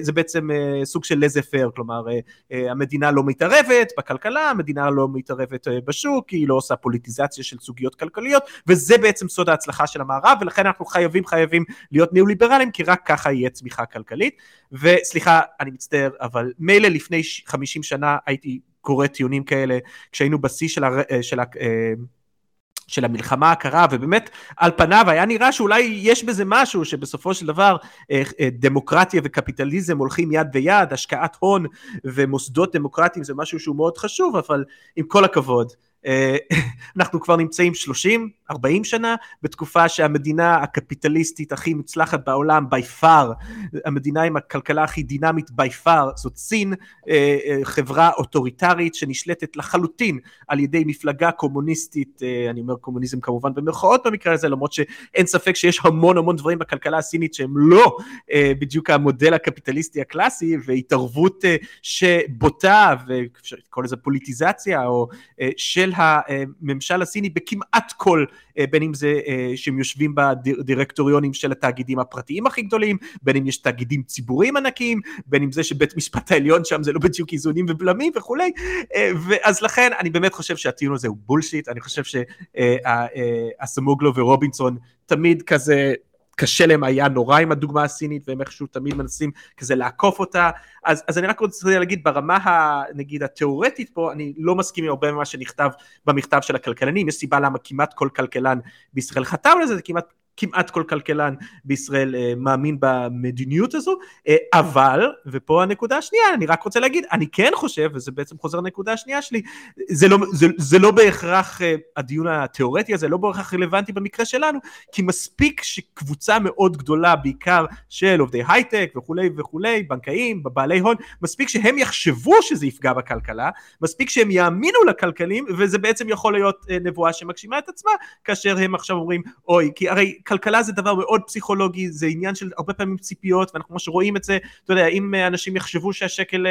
זה בעצם סוג של לזה פייר, כלומר, המדינה לא מתערבת בכלכלה, המדינה לא מתערבת בשוק, היא לא עושה פוליטיזציה של סוגיות כלכליות, וזה בעצם סוד ההצלחה של המערב, ולכן אנחנו חייבים להיות ניאו-ליברלים, כי רק ככה יהיה צמיחה כלכלית, וסליחה, אני מצטער, אבל מילא לפני 50 שנה הייתי קורא טיעונים כאלה, כשהיינו בשיא של המלחמה הקרה, ובאמת על פניו היה נראה שאולי יש בזה משהו, שבסופו של דבר דמוקרטיה וקפיטליזם הולכים יד ביד, השקעת הון ומוסדות דמוקרטיים זה משהו שהוא מאוד חשוב, אבל עם כל הכבוד, אנחנו כבר נמצאים 30-40 שנה, בתקופה שהמדינה הקפיטליסטית הכי מוצלחת בעולם, by far, המדינה עם הכלכלה הכי דינמית by far, זאת סין, חברה אוטוריטרית שנשלטת לחלוטין על ידי מפלגה קומוניסטית, אני אומר קומוניזם כמובן במרכאות במקרה הזה, למרות שאין ספק שיש המון דברים בכלכלה הסינית שהם לא בדיוק המודל הקפיטליסטי הקלאסי, והתערבות שבוטה, וכל איזה פוליטיזציה או של הממשל הסיני בכמעט כל, בין אם זה שהם יושבים בדירקטוריונים של התאגידים הפרטיים הכי גדולים, בין אם יש תאגידים ציבוריים ענקיים, בין אם זה שבית משפט העליון שם זה לא בדיוק איזונים ובלמים וכולי, ואז לכן אני באמת חושב שהטיעון הזה הוא בולשיט, אני חושב שהסמוגלו ורובינסון תמיד כזה, קשה להם היה נורא עם הדוגמה הסינית, והם איכשהו תמיד מנסים כזה לעקוף אותה, אז אני רק רוצה להגיד, ברמה נגיד התיאורטית פה, אני לא מסכים עם הרבה ממה שנכתב במכתב של הכלכלנים, יש סיבה למה כמעט כל כלכלן בישראל חתם לזה, זה כמעט כל כלכלן בישראל מאמין במדיניות הזו, אבל, ופה הנקודה השנייה, אני רק רוצה להגיד, אני כן חושב, וזה בעצם חוזר לנקודה השנייה שלי, זה לא בהכרח, הדיון התיאורטי הזה, לא בהכרח רלוונטי במקרה שלנו, כי מספיק שקבוצה מאוד גדולה, בעיקר של עובדי הייטק וכולי, בנקאים, בעלי הון, מספיק שהם יחשבו שזה יפגע בכלכלה, מספיק שהם יאמינו לכלכלים, וזה בעצם יכול להיות נבואה שמגשימה את עצמה, כאשר הם עכשיו אומרים, אוי, כי הרי כלכלה זה דבר מאוד פסיכולוגי, זה עניין של הרבה פעמים ציפיות, ואנחנו ממש רואים את זה, אתה יודע, אם אנשים יחשבו שהשקל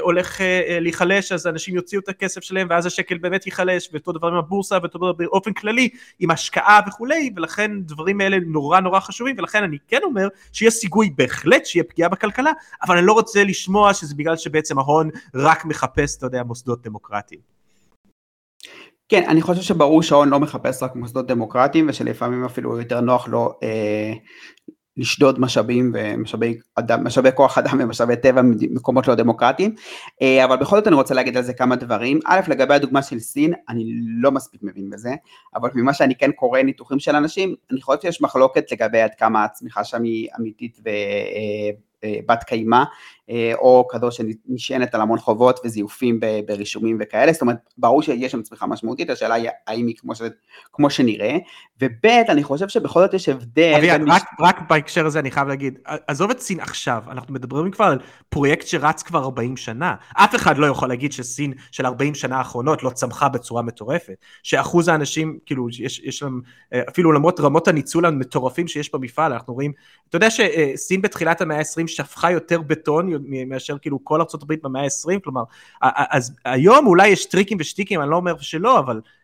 הולך להיחלש, אז אנשים יוציאו את הכסף שלהם, ואז השקל באמת ייחלש, ואותו דבר עם הבורסה, ואותו דבר באופן כללי, עם השקעה וכולי, ולכן דברים האלה נורא חשובים, ולכן אני כן אומר, שיש סיכוי בהחלט שיהיה פגיעה בכלכלה, אבל אני לא רוצה לשמוע שזה בגלל שבעצם ההון רק מחפש, אתה יודע, מוסדות דמוקרטיים. כן, אני חושב שברור שההון לא מחפש רק מוסדות דמוקרטיים, ושלפעמים אפילו יותר נוח לו לשדוד משאבים ומשאבי כוח אדם ומשאבי טבע ממקומות לא דמוקרטיים, אבל בכל זאת אני רוצה להגיד על זה כמה דברים. א', לגבי הדוגמה של סין, אני לא מספיק מבין בזה, אבל ממה שאני כן קורא ניתוחים של אנשים, אני חושב שיש מחלוקת לגבי עד כמה הצמיחה שם היא אמיתית בת קיימה, או כזו שנשענת על המון חובות וזיופים ברישומים וכאלה, זאת אומרת, ברור שיש שם צמיחה משמעותית, השאלה היא האם היא כמו שנראה, ובית, אני חושב שבכל זאת יש הבדל... אביאן, רק בהקשר הזה אני חייב להגיד, עזוב את סין עכשיו, אנחנו מדברים כבר על פרויקט שרץ כבר 40 שנה, אף אחד לא יכול להגיד שסין של 40 שנה האחרונות לא צמחה בצורה מטורפת, שאחוז האנשים, כאילו, יש להם, אפילו למרות רמות הניצול המטורפים שיש במפעל, אנחנו רואים, אתה יודע שסין בתחילת המאה ה-20 שפכה יותר בטון מאשר כאילו כל ארצות הברית במאה ה-20, כלומר, אז היום אולי יש טריקים ושטיקים, אני לא אומר שלא,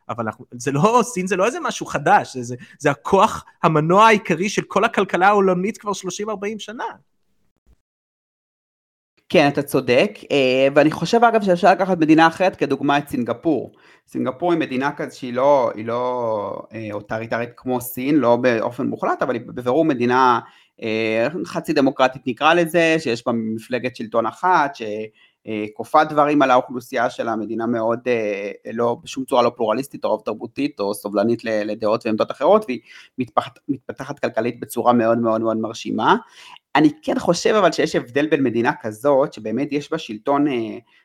אבל זה לא, סין זה לא איזה משהו חדש, זה הכוח המנוע העיקרי של כל הכלכלה העולמית כבר 30-40 שנה. כן, אתה צודק, ואני חושב אגב שאפשר לקחת מדינה אחרת, כדוגמה את סינגפור. סינגפור היא מדינה כזו שהיא לא אוטוריטרית כמו סין, לא באופן מוחלט, אבל היא בבירור מדינה חצי דמוקרטית נקרא לזה, שיש בה מפלגת שלטון אחת, שכופה דברים על האוכלוסייה של המדינה מאוד, בשום צורה לא פלורליסטית, או רוב תרבותית, או סובלנית לדעות ועמדות אחרות, והיא מתפתחת כלכלית בצורה מאוד מאוד מאוד מרשימה. אני כן חושב אבל שיש הבדל בין מדינה כזאת, שבאמת יש בה שלטון,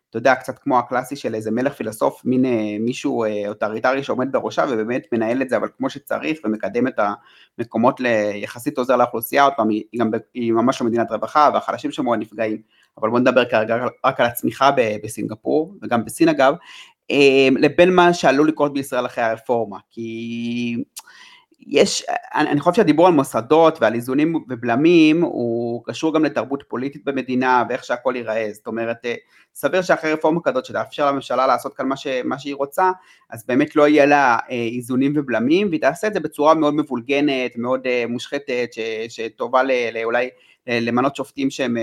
אתה יודע, קצת כמו הקלאסי של איזה מלך פילוסוף, מין מישהו אוטוריטרי שעומד בראשה, ובאמת מנהל את זה, אבל כמו שצריך, ומקדם את המקומות ליחסית עוזר לאוכלוסייה, עוד פעם, היא ממש לא מדינת רווחה, והחלשים שמורה נפגעים, אבל בוא נדבר כרגע רק על הצמיחה בסינגפור, וגם בסין אגב, לבין מה שעלול לקרות בישראל אחרי הרפורמה, כי... אני חושב שהדיבור על מוסדות ועל איזונים ובלמים הוא קשור גם לתרבות פוליטית במדינה ואיך שהכל ייראה, זאת אומרת סביר שאחרי רפורמה כזאת שתאפשר לממשלה לעשות כאן מה שהיא רוצה, אז באמת לא יהיה לה איזונים ובלמים, והיא תעשה את זה בצורה מאוד מבולגנת, מאוד מושחתת, שטובה אולי למנות שופטים שהם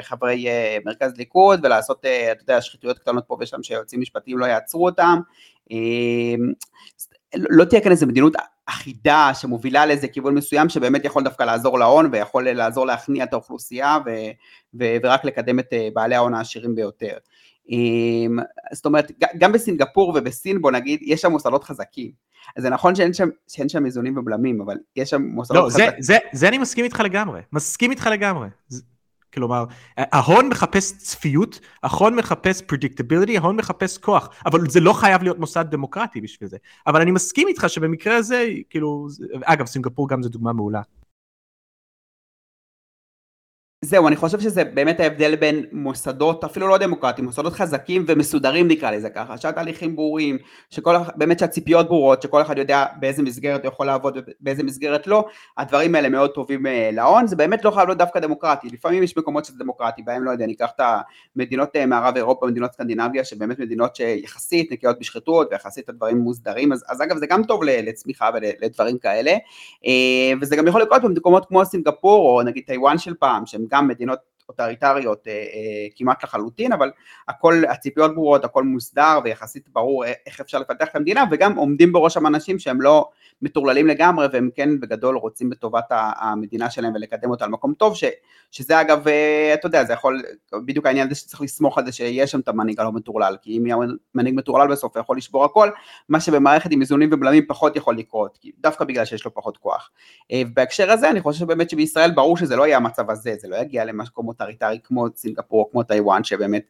בחברי מרכז ליכוד, ולעשות, אתה יודע, שחיתויות קטנות פה ושם שיועצים משפטיים לא יעצרו אותם, לא תהיה כאן איזו מדיניות אחידה שמובילה לאיזה כיוון מסוים שבאמת יכול דווקא לעזור להון ויכול לעזור להכניע את האוכלוסייה ורק לקדם את בעלי ההון העשירים ביותר. זאת אומרת, גם בסינגפור ובסין, בוא נגיד, יש שם מוסדות חזקים. אז זה נכון שאין שם איזונים ובלמים, אבל יש שם מוסדות חזקים. לא, זה אני מסכים איתך לגמרי. מסכים איתך לגמרי. כלומר, ההון מחפש צפיות, ההון מחפש predictability, ההון מחפש כוח, אבל זה לא חייב להיות מוסד דמוקרטי בשביל זה. אבל אני מסכים איתך שבמקרה הזה, כאילו, אגב, סינגפור גם זו דוגמה מעולה. זהו, אני חושב שזה באמת ההבדל בין מוסדות, אפילו לא דמוקרטיים, מוסדות חזקים ומסודרים נקרא לזה ככה, שהתהליכים ברורים, באמת שהציפיות ברורות, שכל אחד יודע באיזה מסגרת הוא יכול לעבוד ובאיזה מסגרת לא, הדברים האלה מאוד טובים להון, זה באמת לא חייב להיות דווקא דמוקרטי, לפעמים יש מקומות שזה דמוקרטי, בהם לא יודע, ניקח את המדינות מערב אירופה, מדינות סקנדינביה, שבאמת מדינות שיחסית נקיות בשחיתות, ויחסית הדברים מוסדרים, אז אגב זה גם טוב לצמיחה ולדברים כאלה, וזה גם יכול לקרות במקומות כמו סינגפור, או נגיד טיוואן של פעם, גם מדינות אוטוריטריות כמעט לחלוטין, אבל הכל, הציפיות ברורות, הכל מוסדר ויחסית ברור איך אפשר לפתח את המדינה, וגם עומדים בראשם אנשים שהם לא מטורללים לגמרי, והם כן בגדול רוצים בטובת המדינה שלהם ולקדם אותה למקום טוב, שזה אגב, אתה יודע, זה יכול, בדיוק העניין הזה שצריך לסמוך על זה שיש שם את המנהיג הלא מטורלל, כי אם יהיה מנהיג מטורלל בסוף הוא יכול לשבור הכל, מה שבמערכת עם איזונים ובלמים פחות יכול לקרות, דווקא בגלל שיש לו פחות כוח. בהקשר הזה אני חושב שבאמת שבישראל ברור שזה לא יהיה המצב הזה, זה לא יגיע למקום אוטוריטרי כמו סינגפור, כמו טיוואן, שבאמת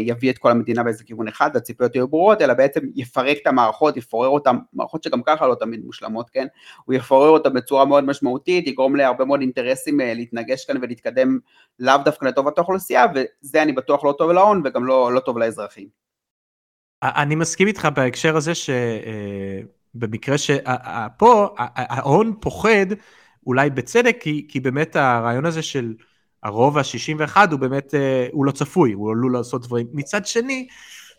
יביא את כל המדינה באיזה כיוון אחד, והציפיות יהיו ברורות, אלא בעצם יפרק את המערכות, יפורר אותם, מערכות שגם ככה לא תמיד מושלמות, כן? הוא יפורר אותם בצורה מאוד משמעותית, יגרום להרבה מאוד אינטרסים להתנגש כאן ולהתקדם לאו דווקא לטובת האוכלוסייה, וזה אני בטוח לא טוב להון וגם לא טוב לאזרחים. אני מסכים איתך בהקשר הזה שבמקרה שפה ההון פוחד, אולי בצדק, כי באמת הרעיון הזה של הרוב ה-61 הוא באמת, הוא לא צפוי, הוא עלול לעשות דברים. מצד שני,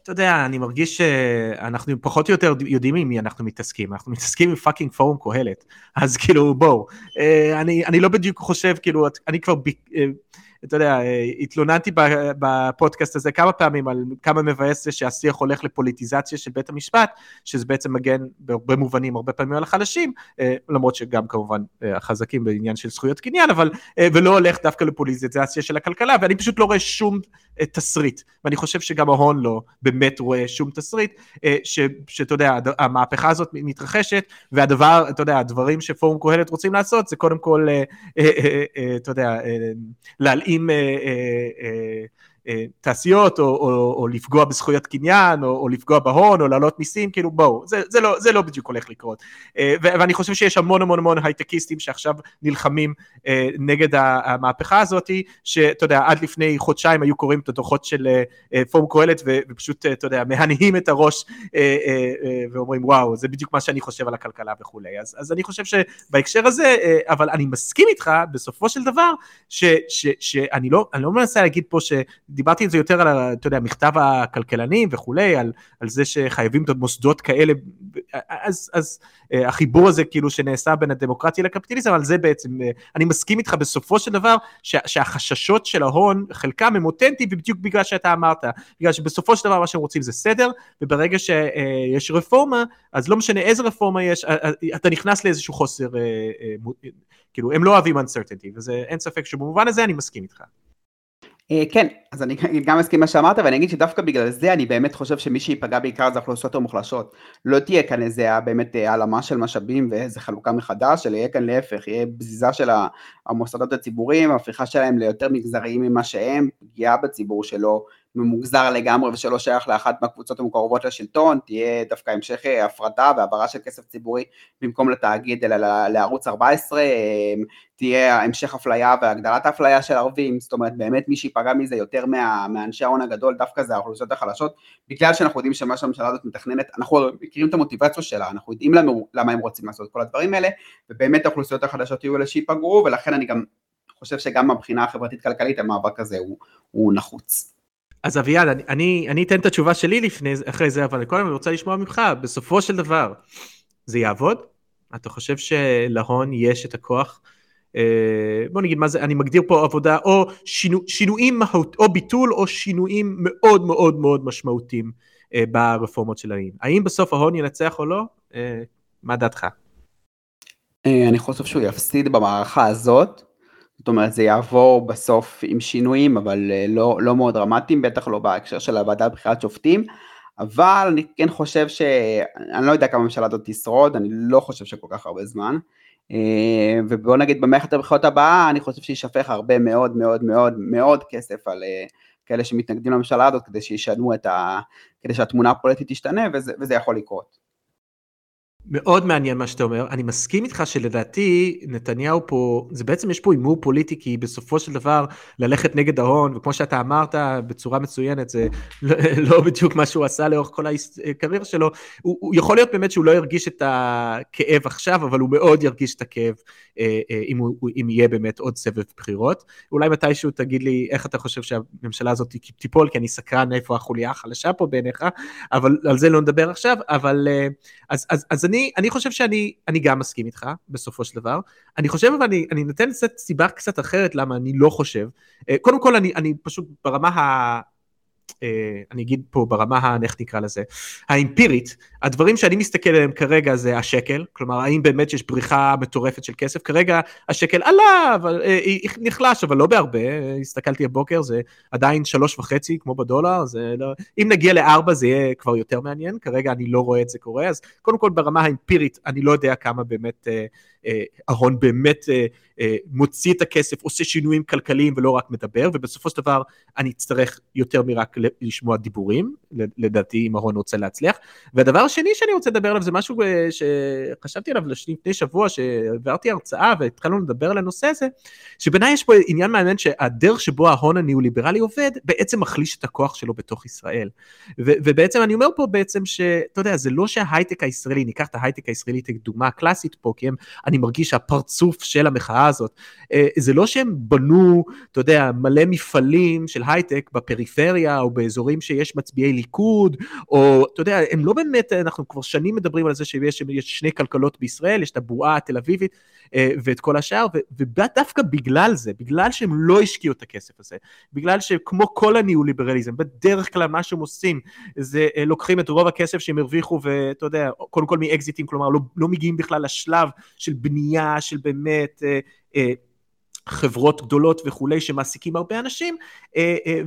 אתה יודע, אני מרגיש שאנחנו פחות או יותר יודעים עם מי אנחנו מתעסקים, אנחנו מתעסקים עם פאקינג פורום קהלת, אז כאילו בואו, אני לא בדיוק חושב, כאילו, אני כבר אתה יודע, התלוננתי בפודקאסט הזה כמה פעמים על כמה מבאס זה שהשיח הולך לפוליטיזציה של בית המשפט, שזה בעצם מגן במובנים הרבה פעמים על החלשים, למרות שגם כמובן החזקים בעניין של זכויות קניין, אבל, ולא הולך דווקא לפוליטיזציה של הכלכלה, ואני פשוט לא רואה שום תסריט, ואני חושב שגם ההון לא באמת רואה שום תסריט, שאתה יודע, המהפכה הזאת מתרחשת, והדבר, אתה יודע, הדברים שפורום קהלת רוצים לעשות, זה קודם כל, אתה יודע, להלאים תעשיות, או לפגוע בזכויות קניין, או לפגוע בהון, או לעלות מיסים, כאילו בואו, זה לא בדיוק הולך לקרות. ואני חושב שיש המון המון המון הייטקיסטים שעכשיו נלחמים נגד המהפכה הזאת, שאתה יודע, עד לפני חודשיים היו קוראים את הדוחות של פורום קהלת, ופשוט, אתה יודע, מהנהים את הראש, ואומרים וואו, זה בדיוק מה שאני חושב על הכלכלה וכולי. אז אני חושב שבהקשר הזה, אבל אני מסכים איתך בסופו של דבר, שאני לא מנסה להגיד פה ש דיברתי על זה יותר על, אתה יודע, מכתב הכלכלנים וכולי, על זה שחייבים מוסדות כאלה, אז החיבור הזה כאילו שנעשה בין הדמוקרטיה לקפיטליזם, אבל זה בעצם, אני מסכים איתך בסופו של דבר, שהחששות של ההון, חלקם הם אותנטיים, ובדיוק בגלל שאתה אמרת, בגלל שבסופו של דבר מה שהם רוצים זה סדר, וברגע שיש רפורמה, אז לא משנה איזה רפורמה יש, אתה נכנס לאיזשהו חוסר, כאילו הם לא אוהבים uncertainty, וזה אין ספק שבמובן הזה אני מסכים איתך. כן, אז אני גם מסכים מה שאמרת, ואני אגיד שדווקא בגלל זה אני באמת חושב שמי שיפגע בעיקר זה האוכלוסיות המוחלשות. לא תהיה כאן איזה באמת העלמה של משאבים ואיזה חלוקה מחדש, אלא יהיה כאן להפך, יהיה בזיזה של המוסדות הציבוריים, ההפיכה שלהם ליותר מגזריים ממה שהם, פגיעה בציבור שלו ממוגזר לגמרי ושלא שייך לאחת מהקבוצות המקורבות לשלטון, תהיה דווקא המשך הפרדה והעברה של כסף ציבורי במקום לתאגיד אלא לערוץ 14, תהיה המשך אפליה והגדלת האפליה של ערבים, זאת אומרת באמת מי שיפגע מזה יותר מהאנשי ההון הגדול, דווקא זה האוכלוסיות החלשות, בגלל שאנחנו יודעים שמה שהממשלה הזאת מתכננת, אנחנו מכירים את המוטיבציה שלה, אנחנו יודעים למה הם רוצים לעשות כל הדברים האלה, ובאמת האוכלוסיות החלשות יהיו אלה שיפגעו, ולכן אני גם חושב שגם מבחינה חברתית-כלכלית המאבק הזה הוא נחוץ. אז אביעד, אני אתן את התשובה שלי אחרי זה, אבל קודם אני רוצה לשמוע ממך, בסופו של דבר, זה יעבוד? אתה חושב שלהון יש את הכוח? בוא נגיד מה זה, אני מגדיר פה עבודה, או שינויים מהות, או ביטול, או שינויים מאוד מאוד מאוד משמעותיים ברפורמות של ההון. האם בסוף ההון ינצח או לא? מה דעתך? אני חושב שהוא יפסיד במערכה הזאת, זאת אומרת, זה יעבור בסוף עם שינויים, אבל לא מאוד דרמטיים, בטח לא בהקשר של הוועדה לבחירת שופטים, אבל אני כן חושב אני לא יודע כמה הממשלה הזאת תשרוד, אני לא חושב שכל כך הרבה זמן, ובואו נגיד, במערכת הבחירות הבאה, אני חושב שישפך הרבה מאוד מאוד מאוד מאוד כסף על כאלה שמתנגדים לממשלה הזאת, כדי שישנו כדי שהתמונה הפוליטית תשתנה, וזה יכול לקרות. מאוד מעניין מה שאתה אומר, אני מסכים איתך שלדעתי נתניהו פה, זה בעצם יש פה אימור פוליטי, כי בסופו של דבר ללכת נגד ההון, וכמו שאתה אמרת בצורה מצוינת, זה לא בדיוק מה שהוא עשה לאורך כל הקריירה שלו, הוא יכול להיות באמת שהוא לא ירגיש את הכאב עכשיו, אבל הוא מאוד ירגיש את הכאב, אם יהיה באמת עוד סבב בחירות, אולי מתישהו תגיד לי איך אתה חושב שהממשלה הזאת תיפול, כי אני סקרן איפה החוליה החלשה פה בעיניך, אבל על זה לא נדבר עכשיו, אבל אז אני חושב שאני גם מסכים איתך, בסופו של דבר. אני חושב, אבל אני נותן סיבה קצת אחרת למה אני לא חושב. קודם כל, אני פשוט ברמה אני אגיד פה ברמה, איך נקרא לזה, האמפירית, הדברים שאני מסתכל עליהם כרגע זה השקל, כלומר, האם באמת יש בריחה מטורפת של כסף, כרגע השקל עלה, נחלש, אבל לא בהרבה, הסתכלתי הבוקר, זה עדיין 3.5, כמו בדולר, זה לא, אם נגיע ל4 זה יהיה כבר יותר מעניין, כרגע אני לא רואה את זה קורה, אז קודם כל ברמה האמפירית, אני לא יודע כמה באמת, ההון באמת מוציא את הכסף, עושה שינויים כלכליים ולא רק מדבר, ובסופו של דבר אני אצטרך יותר מרק לשמוע דיבורים, לדעתי אם ההון רוצה להצליח, והדבר השני שאני רוצה לדבר עליו זה משהו שחשבתי עליו לפני שבוע שעברתי הרצאה והתחלנו לדבר על הנושא הזה, שבעיניי יש פה עניין מעניין שהדרך שבו ההון הניאו-ליברלי עובד, בעצם מחליש את הכוח שלו בתוך ישראל, ובעצם אני אומר פה בעצם שאתה יודע, זה לא שההייטק הישראלי, ניקח את ההייטק הישראלי כדוגמה הקלאסית פה, כי אני מרגיש שהפרצוף של המחאה הזאת, זה לא שהם בנו, אתה יודע, מלא מפעלים של הייטק בפריפריה, או באזורים שיש מצביעי ליכוד, או, אתה יודע, הם לא באמת, אנחנו כבר שנים מדברים על זה שיש שני כלכלות בישראל, יש את הבועה התל אביבית, ואת כל השאר, ודווקא בגלל זה, בגלל שהם לא השקיעו את הכסף הזה, בגלל שכמו כל הניאו-ליברליזם, בדרך כלל מה שהם עושים, זה לוקחים את רוב הכסף שהם הרוויחו, ואתה יודע, קודם כל מאקזיטים, כלומר, לא מגיעים בכלל לשלב של בנייה, של באמת חברות גדולות וכולי, שמעסיקים הרבה אנשים,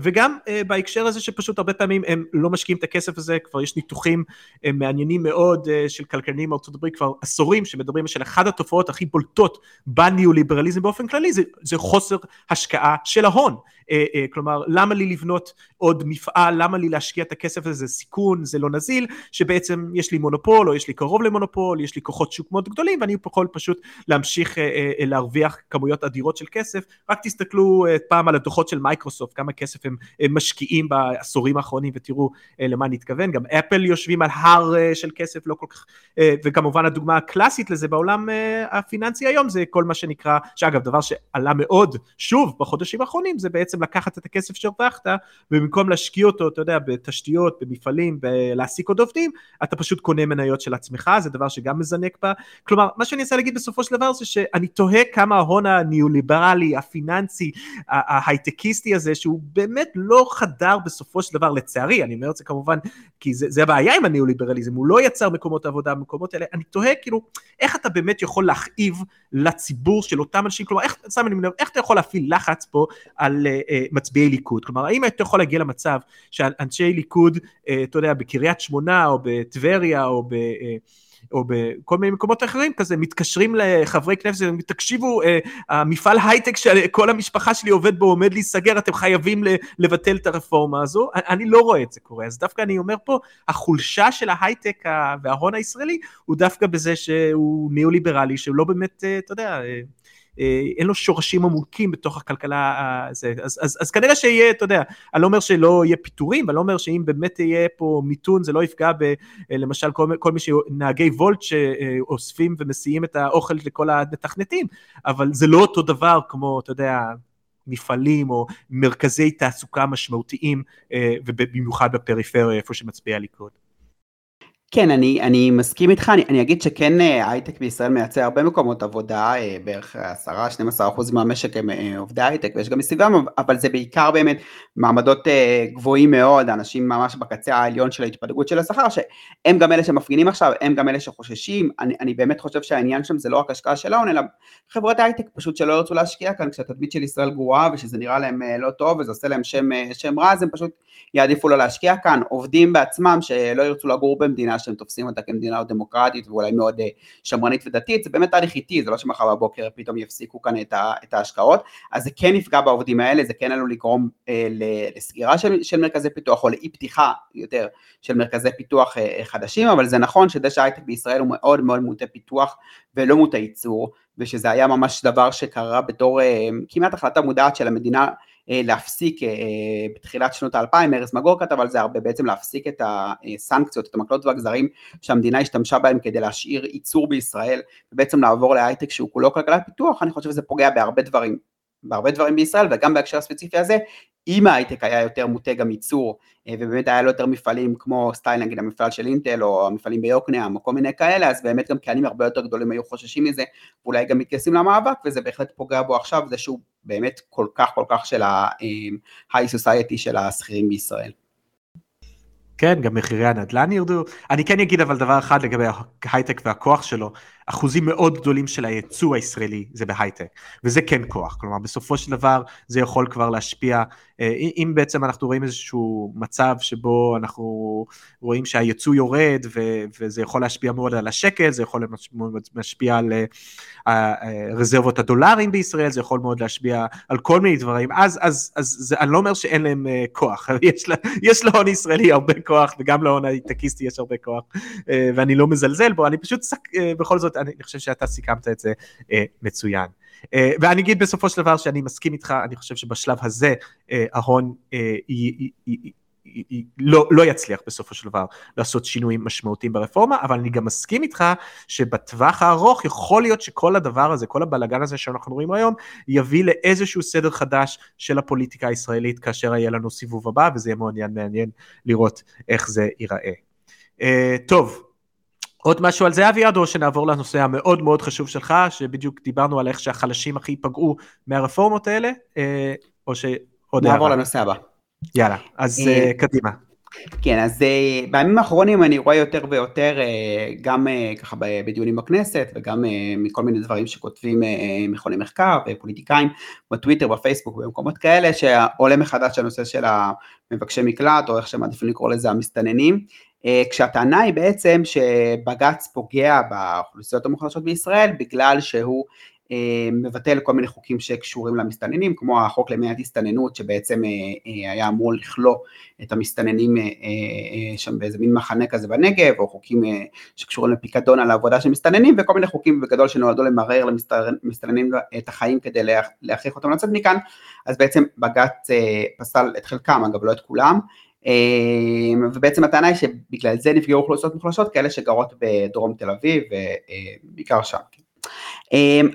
וגם בהקשר הזה שפשוט הרבה פעמים הם לא משקיעים את הכסף הזה, כבר יש ניתוחים מעניינים מאוד של כלכלנים מארצות הברית, כבר עשורים שמדברים של אחת התופעות הכי בולטות בניאו-ליברליזם באופן כללי, זה חוסר השקעה של ההון, כלומר, למה לי לבנות עוד מפעל, למה לי להשקיע את הכסף הזה, זה סיכון, זה לא נזיל, שבעצם יש לי מונופול, או יש לי קרוב למונופול, יש לי כוחות שוק מאוד גדולים, ואני יכול פשוט להמשיך להרוויח כמויות אדירות של כסף. רק תסתכלו פעם על הדוחות של מייקרוסופט, כמה כסף הם משקיעים בעשורים האחרונים, ותראו למה נתכוון. גם אפל יושבים על הר של כסף, לא כל כך, וכמובן הדוגמה הקלאסית לזה בעולם הפיננסי היום, זה כל מה שנקרא, שאגב, דבר שעלה מאוד, שוב, בחודשים האחרונים, זה בעצם לקחת את הכסף שהרווחת, ובמקום להשקיע אותו, אתה יודע, בתשתיות, במפעלים, להעסיק עוד עובדים, אתה פשוט קונה מניות של עצמך, זה דבר שגם מזנק בה. כלומר, מה שאני אנסה להגיד בסופו של דבר, זה שאני תוהה כמה ההון הניאו-ליברלי, הפיננסי, ההייטקיסטי הזה, שהוא באמת לא חדר בסופו של דבר לצערי, אני אומר את זה כמובן, כי זה הבעיה עם הניאו-ליברליזם, הוא לא יצר מקומות עבודה, מקומות האלה, אני תוהה כאילו, איך אתה באמת יכול להכאיב לציבור של אותם אנשים, כלומר, איך אתה יכול להפעיל לחץ פה על מצביעי ליכוד, כלומר, האם אתה יכול להגיע למצב שאנשי ליכוד, אתה יודע, בקריית שמונה, או בטבריה, או בכל מיני מקומות אחרים כזה, מתקשרים לחברי כנסת, תקשיבו, המפעל הייטק שכל המשפחה שלי עובד בו, עומד להיסגר, אתם חייבים לבטל את הרפורמה הזו, אני לא רואה את זה קורה, אז דווקא אני אומר פה, החולשה של ההייטק וההון הישראלי, הוא דווקא בזה שהוא ניאו-ליברלי, שהוא לא באמת, אתה יודע, אין לו שורשים עמוקים בתוך הכלכלה הזה, אז כנראה שיהיה, אתה יודע, אני לא אומר שלא יהיה פיטורים, אני לא אומר שאם באמת יהיה פה מיתון, זה לא יפגע למשל כל מי שנהגי וולט שאוספים ומסיעים את האוכל לכל המתכנתים, אבל זה לא אותו דבר כמו, אתה יודע, מפעלים או מרכזי תעסוקה משמעותיים, ובמיוחד בפריפריה, איפה שמצביע ליכוד. כן, אני מסכים איתך, אני אגיד שכן, הייטק בישראל מייצר הרבה מקומות עבודה, בערך 10-12% מהמשק הם עובדי הייטק, ויש גם מסביבם, אבל זה בעיקר באמת מעמדות גבוהים מאוד, אנשים ממש בקצה העליון של ההתפלגות של השכר, שהם גם אלה שמפגינים עכשיו, הם גם אלה שחוששים, אני באמת חושב שהעניין שם זה לא רק השקעה של ההון, אלא חברות הייטק פשוט שלא ירצו להשקיע כאן, כשהתדמית של ישראל גרועה, ושזה נראה להם לא טוב, וזה עושה להם שם רע, אז הם פשוט יעדיפו לא להשקיע כאן, עובדים בעצמם שלא ירצו לגור במדינה שהם תופסים אותה כמדינה דמוקרטית ואולי מאוד שמרנית ודתית, זה באמת תהליך איטי, זה לא שמחר בבוקר פתאום יפסיקו כאן את ההשקעות, אז זה כן יפגע בעובדים האלה, זה כן עלול לגרום לסגירה של מרכזי פיתוח, או לאי פתיחה יותר של מרכזי פיתוח חדשים, אבל זה נכון שדשא הייטק בישראל הוא מאוד מאוד מוטה פיתוח ולא מוטה ייצור, ושזה היה ממש דבר שקרה בתור כמעט החלטה מודעת של המדינה להפסיק בתחילת שנות ה-2000, ארז מגור כתב על זה הרבה, בעצם להפסיק את הסנקציות, את המקלות והגזרים שהמדינה השתמשה בהם כדי להשאיר ייצור בישראל, ובעצם לעבור להייטק שהוא כולו כלכלת פיתוח, אני חושב שזה פוגע בהרבה דברים בישראל, וגם בהקשר הספציפי הזה, אם ההייטק היה יותר מוטה גם ייצור, ובאמת היה לו יותר מפעלים כמו סטייל, נגיד המפעל של אינטל, או המפעלים ביוקנעם, או כל מיני כאלה, אז באמת גם קהלים הרבה יותר גדולים היו חוששים מזה, ואולי גם מתגייסים למאבק, וזה בהחלט פוגע בו עכשיו, זה שהוא באמת כל כך של ה-high society של השכירים בישראל. כן, גם מחירי הנדל"ן ירדו. אני כן אגיד אבל דבר אחד לגבי ההייטק והכוח שלו, אחוזים מאוד גדולים של הייצוא הישראלי זה בהייטק, וזה כן כוח, כלומר בסופו של דבר זה יכול כבר להשפיע, אם בעצם אנחנו רואים איזשהו מצב שבו אנחנו רואים שהייצוא יורד, וזה יכול להשפיע מאוד על השקל, זה יכול להשפיע על הרזרבות הדולרים בישראל, זה יכול מאוד להשפיע על כל מיני דברים, אז אני לא אומר שאין להם כוח, יש להון ישראלי הרבה כוח, וגם להון הייטקיסטי יש הרבה כוח, ואני לא מזלזל בו, אני פשוט בכל זאת, אני חושב שאתה סיכמת את זה מצוין. ואני אגיד בסופו של דבר שאני מסכים איתך, אני חושב שבשלב הזה ההון לא יצליח בסופו של דבר לעשות שינויים משמעותיים ברפורמה, אבל אני גם מסכים איתך שבטווח הארוך יכול להיות שכל הדבר הזה, כל הבלגן הזה שאנחנו רואים היום, יביא לאיזשהו סדר חדש של הפוליטיקה הישראלית, כאשר יהיה לנו סיבוב הבא, וזה יהיה מעניין לראות איך זה ייראה. טוב, עוד משהו על זה, אביעד, או שנעבור לנושא המאוד מאוד חשוב שלך, שבדיוק דיברנו על איך שהחלשים הכי פגעו מהרפורמות האלה, או שעוד נעבור לנושא הבא. יאללה, אז קדימה. כן, אז בימים האחרונים אני רואה יותר ויותר, גם ככה בדיונים בכנסת, וגם מכל מיני דברים שכותבים מכוני מחקר ופוליטיקאים, בטוויטר, בפייסבוק, במקומות כאלה, שעולה מחדש הנושא של המבקשי מקלט, או איך שמעדיפים לקרוא לזה המסתננים, כשהטענה היא בעצם שבג"ץ פוגע באוכלוסיות המוחלשות בישראל, בגלל שהוא מבטל כל מיני חוקים שקשורים למסתננים, כמו החוק למניעת הסתננות, שבעצם היה אמור לכלוא את המסתננים שם באיזה מין מחנה כזה בנגב, או חוקים שקשורים לפיקדון על העבודה של מסתננים, וכל מיני חוקים בגדול שנועדו למרר למסתננים את החיים כדי להכריח אותם לצאת מכאן, אז בעצם בג"ץ פסל את חלקם, אגב לא את כולם, ובעצם הטענה היא שבגלל זה נפגעו אוכלוסיות מוחלשות, כאלה שגרות בדרום תל אביב, ובעיקר שם.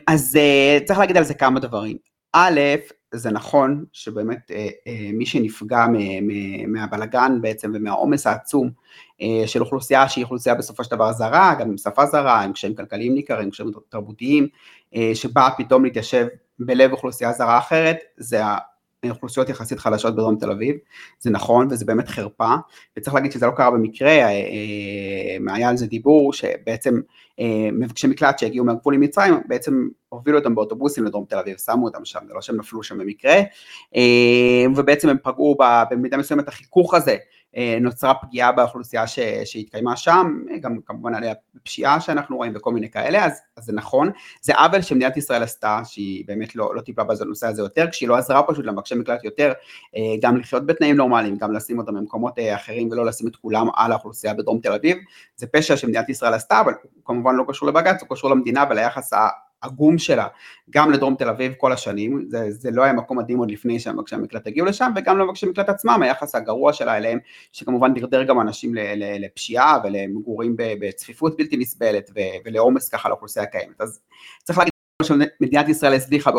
אז צריך להגיד על זה כמה דברים. א', זה נכון שבאמת מי שנפגע מהבלגן בעצם ומהעומס העצום של אוכלוסייה שהיא אוכלוסייה בסופו של דבר זרה, גם עם שפה זרה, עם קשיים כלכליים ניכרים, עם קשיים תרבותיים, שבא פתאום להתיישב בלב אוכלוסייה זרה אחרת, זה אוכלוסיות יחסית חלשות בדרום תל אביב, זה נכון וזה באמת חרפה, וצריך להגיד שזה לא קרה במקרה, היה על זה דיבור שבעצם מבקשי מקלט שהגיעו מהגבול עם מצרים, בעצם הובילו אותם באוטובוסים לדרום תל אביב, שמו אותם שם, זה לא שהם נפלו שם במקרה, ובעצם הם פגעו במידה מסוימת החיכוך הזה, נוצרה פגיעה באוכלוסייה שהתקיימה שם, גם כמובן עליה פשיעה שאנחנו רואים וכל מיני כאלה, אז זה נכון, זה עוול שמדינת ישראל עשתה, שהיא באמת לא טיפלה בנושא הזה יותר, כשהיא לא עזרה פשוט למבקשי מקלט יותר, גם לחיות בתנאים נורמליים, גם לשים אותם במקומות אחרים, ולא לשים את כולם על האוכלוסייה בדרום תל אביב, זה פשע שמדינת ישראל עשתה, אבל הוא כמובן לא קשור לבג"ץ, הוא קשור למדינה וליחס הגום שלה, גם לדרום תל אביב כל השנים, זה לא היה מקום מדהים עוד לפני שהמבקשי המקלט הגיעו לשם, וגם למבקשי המקלט עצמם, היחס הגרוע שלה אליהם, שכמובן דרדר גם אנשים לפשיעה, ולמגורים בצפיפות בלתי נסבלת, ולעומס ככה לאוכלוסייה הקיימת, אז צריך להגיד, שמדינת ישראל הסליחה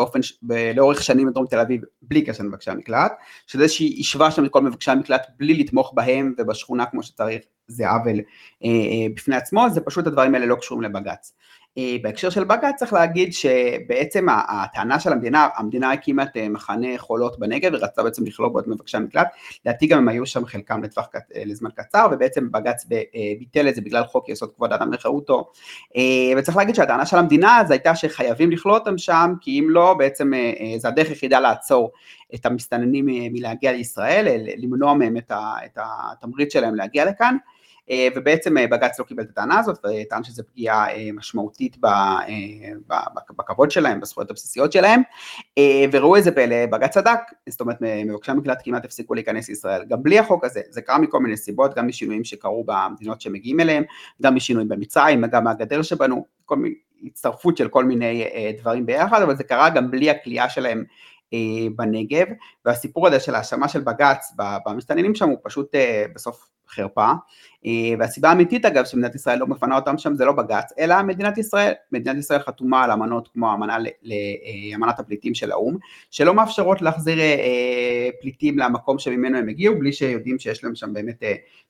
לאורך שנים לדרום תל אביב, בלי קשר למבקשי המקלט, שזה שהיא השווה שם את כל מבקשי המקלט, בלי לתמוך בהם ובשכונה כמו שצריך, זה עוול בפני עצמו, זה פשוט הדברים האלה לא קשורים לבג"ץ. בהקשר של בג"ץ צריך להגיד שבעצם הטענה של המדינה הקימה את מחנה חולות בנגב, ורצה בעצם לכלוא בו את מבקשי המקלט, לדעתי גם הם היו שם חלקם לזמן קצר, ובעצם בג"ץ ביטל את זה בגלל חוק יסוד כבוד האדם וחירותו, וצריך להגיד שהטענה של המדינה אז הייתה שחייבים לכלוא אותם שם, כי אם לא בעצם זה הדרך יחידה לעצור את המסתננים מלהגיע לישראל, למנוע מהם את התמריץ שלהם להגיע לכאן, ובעצם בג"ץ לא קיבל את הטענה הזאת, וטען שזו פגיעה משמעותית בכבוד שלהם, בזכויות הבסיסיות שלהם, וראו איזה פלא, בג"ץ צדק, זאת אומרת, מבקשי המקלט כמעט הפסיקו להיכנס לישראל, גם בלי החוק הזה, זה קרה מכל מיני סיבות, גם משינויים שקרו במדינות שמגיעים אליהם, גם משינויים במצרים, גם מהגדר שבנו, כל מיני הצטרפות של כל מיני דברים ביחד, אבל זה קרה גם בלי הכלייה שלהם, בנגב, והסיפור הזה של האשמה של בג"ץ במסתננים שם הוא פשוט בסוף חרפה, והסיבה האמיתית אגב שמדינת ישראל לא מפנה אותם שם זה לא בג"ץ, אלא מדינת ישראל חתומה על אמנות כמו אמנת הפליטים של האו"ם, שלא מאפשרות להחזיר פליטים למקום שממנו הם הגיעו, בלי שיודעים שיש להם שם באמת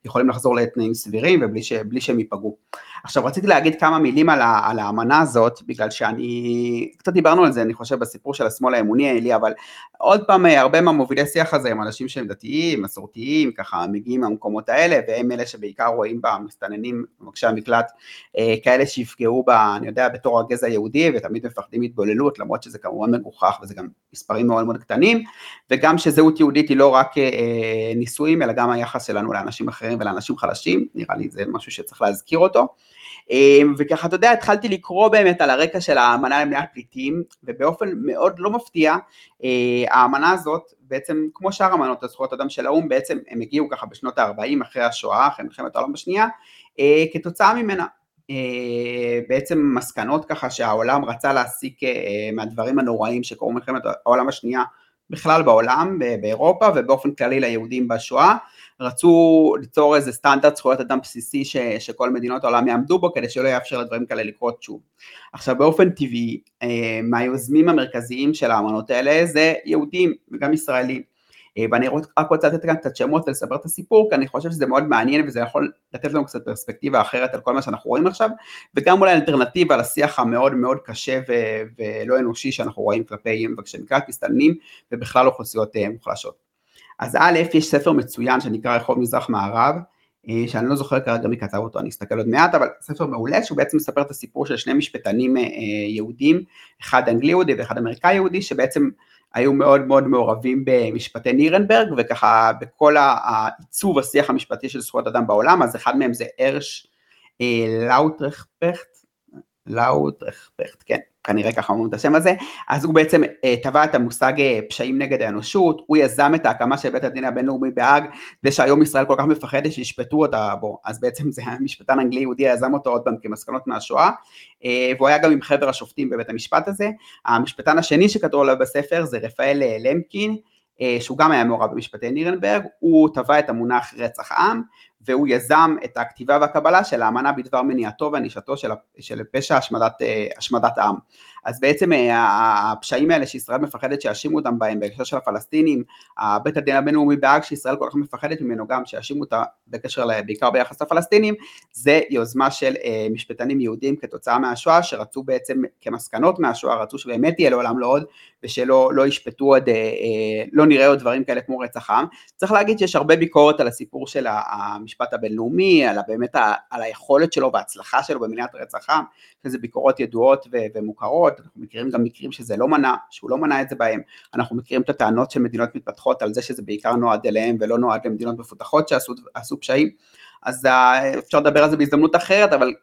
יכולים לחזור לתנאים סבירים ובלי שהם ייפגעו. עכשיו רציתי להגיד כמה מילים על האמנה הזאת, בגלל שאני, קצת דיברנו על זה אני חושב בסיפור של השמאל האמוני האלי, אבל עוד פעם הרבה מהמובילי שיח הזה הם אנשים שהם דתיים, מסורתיים, ככה מגיעים מהמקומות האלה, והם אלה שבעיקר רואים במסתננים, מבקשי המקלט, כאלה שיפגעו אני יודע, בתור הגזע היהודי, ותמיד מפחדים התבוללות, למרות שזה כמובן מגוחך, וזה גם מספרים מאוד מאוד קטנים, וגם שזהות יהודית היא לא רק נישואים, אלא גם היחס שלנו לאנשים אחרים ולאנשים חלשים, נראה לי זה משהו שצריך להזכיר אותו, וככה אתה יודע, התחלתי לקרוא באמת על הרקע של האמנה למניעת פליטים, ובאופן מאוד לא מפתיע, האמנה הזאת, בעצם כמו שאר אמנות לזכויות אדם של האו"ם, בעצם הם הגיעו ככה בשנות ה-40 אחרי השואה, אחרי מלחמת העולם השנייה, כתוצאה ממנה. בעצם מסקנות ככה שהעולם רצה להסיק מהדברים הנוראים שקורו מלחמת העולם השנייה, בכלל בעולם, באירופה, ובאופן כללי ליהודים בשואה, רצו ליצור איזה סטנדרט זכויות אדם בסיסי שכל מדינות העולם יעמדו בו, כדי שלא יאפשר לדברים כאלה לקרות שוב. עכשיו באופן טבעי, מהיוזמים המרכזיים של האמנות האלה, זה יהודים וגם ישראלים. ואני רק רוצה לתת כאן קצת שמות ולספר את הסיפור, כי אני חושב שזה מאוד מעניין, וזה יכול לתת לנו קצת פרספקטיבה אחרת על כל מה שאנחנו רואים עכשיו, וגם אולי אלטרנטיבה לשיח המאוד מאוד קשה ולא אנושי שאנחנו רואים כלפי מבקשי מקלט, מסתננים, ובכלל אוכלוסיות מוחלשות. אז א', יש ספר מצוין שנקרא רחוב מזרח מערב, שאני לא זוכר כרגע מי כתב אותו, אני אסתכל עוד מעט, אבל ספר מעולה שהוא בעצם מספר את הסיפור של שני משפטנים יהודים, אחד אנגלי יהודי ואחד אמריקאי יהודי, שבעצם היו מאוד מאוד מעורבים במשפטי נירנברג, וככה בכל העיצוב השיח המשפטי של זכויות אדם בעולם, אז אחד מהם זה ארש לאוטרפכט, כן, כנראה ככה אומרים את השם הזה, אז הוא בעצם טבע את המושג פשעים נגד האנושות, הוא יזם את ההקמה של בית הדין הבינלאומי בהאג, זה שהיום ישראל כל כך מפחדת שישפטו אותה בו, אז בעצם זה המשפטן אנגלי יהודי יזם אותו עוד פעם כמסקנות מהשואה, והוא היה גם עם חבר השופטים בבית המשפט הזה. המשפטן השני שכתוב עליו בספר זה רפאל למקין, שהוא גם היה מעורב במשפטי נירנברג, הוא טבע את המונח רצח עם, והוא יזם את הכתיבה והקבלה של האמנה בדבר מניעתו וענישתו של פשע השמדת עם. אז בעצם הפשעים האלה שישראל מפחדת שיאשימו אותם בהם, בהקשר של הפלסטינים, בית הדין הבינלאומי בהאג שישראל כל כך מפחדת ממנו גם שיאשימו אותה בקשר בעיקר ביחס לפלסטינים, זה יוזמה של משפטנים יהודים כתוצאה מהשואה, שרצו בעצם כמסקנות מהשואה, רצו שבאמת יהיה לעולם לא עוד, ושלא לא ישפטו עוד, לא נראה עוד דברים כאלה כמו רצח עם. צריך להגיד שיש הרבה ביקורת על הסיפור של המשפט הבינלאומי, על באמת על היכולת שלו וההצלחה שלו במניעת רצח עם, שזה ביקורות ידועות ומוכרות, אנחנו מכירים גם מקרים שזה לא מנע, שהוא לא מנע את זה בהם, אנחנו מכירים את הטענות של מדינות מתפתחות על זה שזה בעיקר נועד אליהם ולא נועד למדינות מפותחות שעשו פשעים, אז אפשר לדבר על זה בהזדמנות אחרת, אבל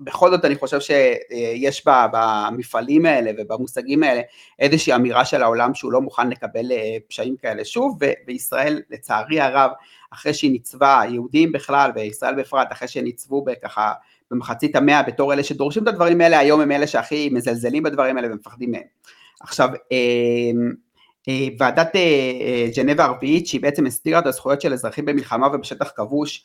בכל זאת אני חושב שיש במפעלים האלה ובמושגים האלה איזושהי אמירה של העולם שהוא לא מוכן לקבל פשעים כאלה שוב, וישראל לצערי הרב אחרי שהיא ניצבה, יהודים בכלל וישראל בפרט אחרי שהיא ניצבו בככה במחצית המאה בתור אלה שדורשים את הדברים האלה, היום הם אלה שהכי מזלזלים בדברים האלה ומפחדים מהם. עכשיו, ועדת ג'נבה הרביעית, שהיא בעצם הסדירה את הזכויות של אזרחים במלחמה ובשטח כבוש,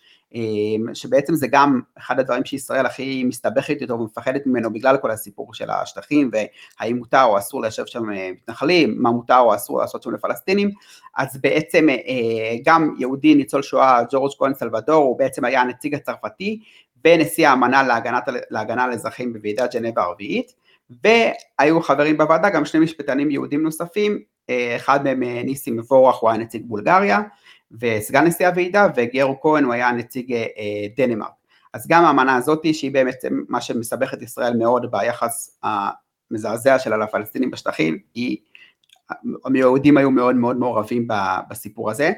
שבעצם זה גם אחד הדברים שישראל הכי מסתבכת איתו ומפחדת ממנו בגלל כל הסיפור של השטחים, והאם מותר או אסור ליישב שם מתנחלים, מה מותר או אסור לעשות שם לפלסטינים, אז בעצם גם יהודי ניצול שואה ג'ורג' כהן סלבדור, הוא בעצם היה הנציג הצרפתי, ונשיא האמנה להגנה על אזרחים בוועידת ג'נבה הרביעית, והיו חברים בוועדה גם שני משפטנים יהודים נוספים, אחד מהם ניסים מבורח, הוא היה נציג בולגריה, וסגן נשיא הוועידה, וגיאור כהן הוא היה נציג דנמרק. אז גם האמנה הזאת, שהיא באמת מה שמסבך את ישראל מאוד ביחס המזעזע שלה לפלסטינים בשטחים, היא היהודים היו מאוד מאוד מעורבים בסיפור הזה,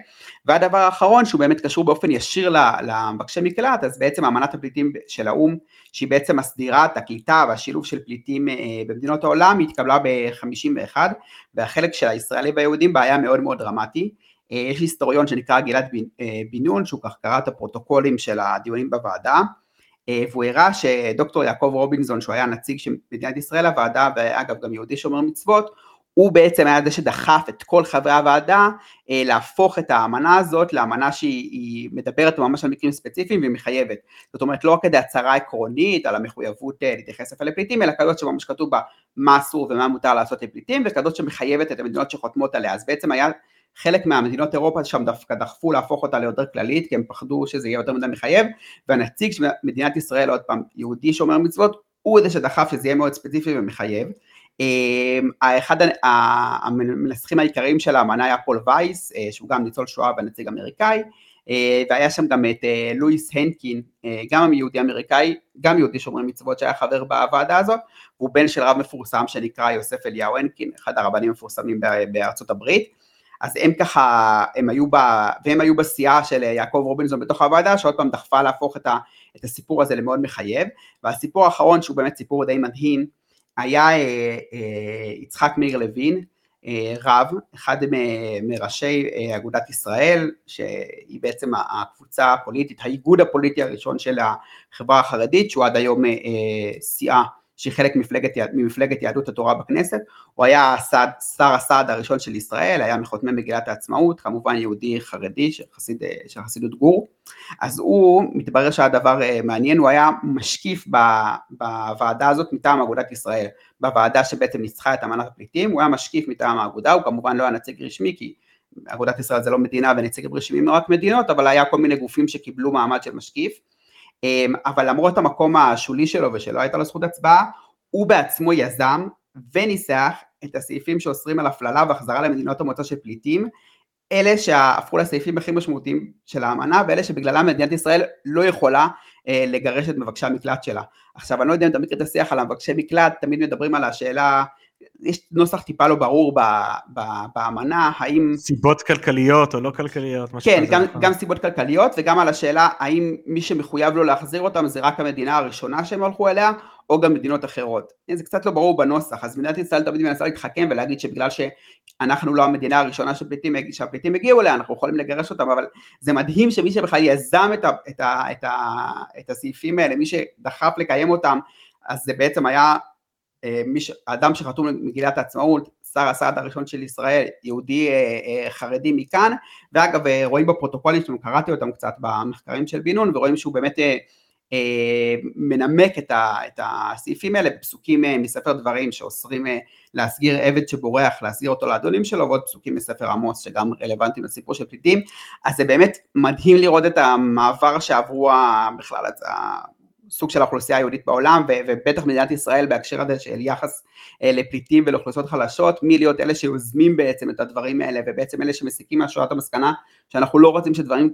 והדבר האחרון שהוא באמת קשור באופן ישיר למבקשי מקלט, אז בעצם אמנת הפליטים של האום, שהיא בעצם הסדירה את הקליטה והשילוב של פליטים במדינות העולם, היא התקבלה ב-51, והחלק של הישראלי והיהודים בה היה מאוד מאוד דרמטי. יש היסטוריון שנקרא גלעד בן-נון, שהוא כך קרא את הפרוטוקולים של הדיונים בוועדה, והוא הראה שדוקטור יעקב רובינזון, שהוא היה נציג של מדינת ישראל הוועדה, ואגב גם יהודי שומר מצוות, הוא בעצם היה זה שדחף את כל חברי הוועדה להפוך את האמנה הזאת לאמנה שהיא מדברת ממש על מקרים ספציפיים והיא מחייבת. זאת אומרת, לא רק כדי הצהרה עקרונית על המחויבות להתייחס לפליטים, אלא כזאת שממש כתוב בה מה אסור ומה מותר לעשות לפליטים, וכזאת שמחייבת את המדינות שחותמות עליה. אז בעצם היה חלק מהמדינות אירופה שם דווקא דחפו להפוך אותה ליותר כללית, כי הם פחדו שזה יהיה יותר מדי מחייב, והנציג של מדינת ישראל, עוד פעם, יהודי שומר מצוות, הוא זה שדחף שזה יהיה מאוד ספציפי ומחייב. אחד המנסחים העיקריים של האמנה היה פול וייס, שהוא גם ניצול שואה ונציג אמריקאי, והיה שם גם את לואיס הנקין, גם יהודי אמריקאי, גם יהודי שומר מצוות שהיה חבר בוועדה הזאת, הוא בן של רב מפורסם שנקרא יוסף אליהו הנקין, אחד הרבנים המפורסמים בארצות הברית. אז הם ככה, והם היו בסיעה של יעקב רובינזון בתוך הוועדה, שעוד פעם דחפה להפוך את הסיפור הזה למאוד מחייב, והסיפור האחרון, שהוא באמת סיפור די מדהים, היה יצחק מאיר לוין, רב, אחד מראשי אגודת ישראל, שהיא בעצם הקבוצה הפוליטית, האיגוד הפוליטי הראשון של החברה החרדית, שהוא עד היום סיעה שהיא חלק ממפלגת יהדות התורה בכנסת, הוא היה שר הסעד הראשון של ישראל, היה מחותמי מגילת העצמאות, כמובן יהודי חרדי של חסידות גור, אז הוא מתברר שהדבר מעניין, הוא היה משקיף בוועדה הזאת מטעם אגודת ישראל, בוועדה שבעצם ניצחה את אמנת הפליטים, הוא היה משקיף מטעם האגודה, הוא כמובן לא היה נציג רשמי, כי אגודת ישראל זה לא מדינה ונציגים רשמיים רק מדינות, אבל היה כל מיני גופים שקיבלו מעמד של משקיף, אבל למרות המקום השולי שלו ושלא הייתה לו זכות הצבעה, הוא בעצמו יזם וניסח את הסעיפים שאוסרים על הפללה והחזרה למדינות המוצא של פליטים, אלה שהפכו לסעיפים הכי משמעותיים של האמנה, ואלה שבגללם מדינת ישראל לא יכולה לגרש את מבקשי המקלט שלה. עכשיו אני לא יודע אם אתה מכיר את השיח על המבקשי מקלט, תמיד מדברים על השאלה, יש נוסח טיפה לא ברור באמנה, האם... סיבות כלכליות או לא כלכליות. כן, גם סיבות כלכליות, וגם על השאלה האם מי שמחויב לו להחזיר אותם זה רק המדינה הראשונה שהם הולכו אליה, או גם מדינות אחרות. זה קצת לא ברור בנוסח, אז מדינת ישראל תמיד מנסה להתחכם ולהגיד שבגלל שאנחנו לא המדינה הראשונה שהפליטים הגיעו אליה, אנחנו יכולים לגרש אותם, אבל זה מדהים שמי שבכלל יזם את הסעיפים האלה, מי שדחף לקיים אותם, אז זה בעצם היה... האדם שחתום למגילת העצמאות, שר הסעד הראשון של ישראל, יהודי חרדי מכאן, ואגב רואים בפרוטוקולים שלנו, קראתי אותם קצת במחקרים של בינון, ורואים שהוא באמת מנמק את הסעיפים האלה, פסוקים מספר דברים שאוסרים להסגיר עבד שבורח, להסגיר אותו לאדונים שלו, ועוד פסוקים מספר עמוס שגם רלוונטיים לסיפור של פליטים, אז זה באמת מדהים לראות את המעבר שעברו בכלל את סוג של האוכלוסייה היהודית בעולם, ובטח מדינת ישראל בהקשר הזה של יחס לפליטים ולאוכלוסיות חלשות, מי להיות אלה שיוזמים בעצם את הדברים האלה, ובעצם אלה שמסיקים מהשואת המסקנה, שאנחנו לא רוצים שדברים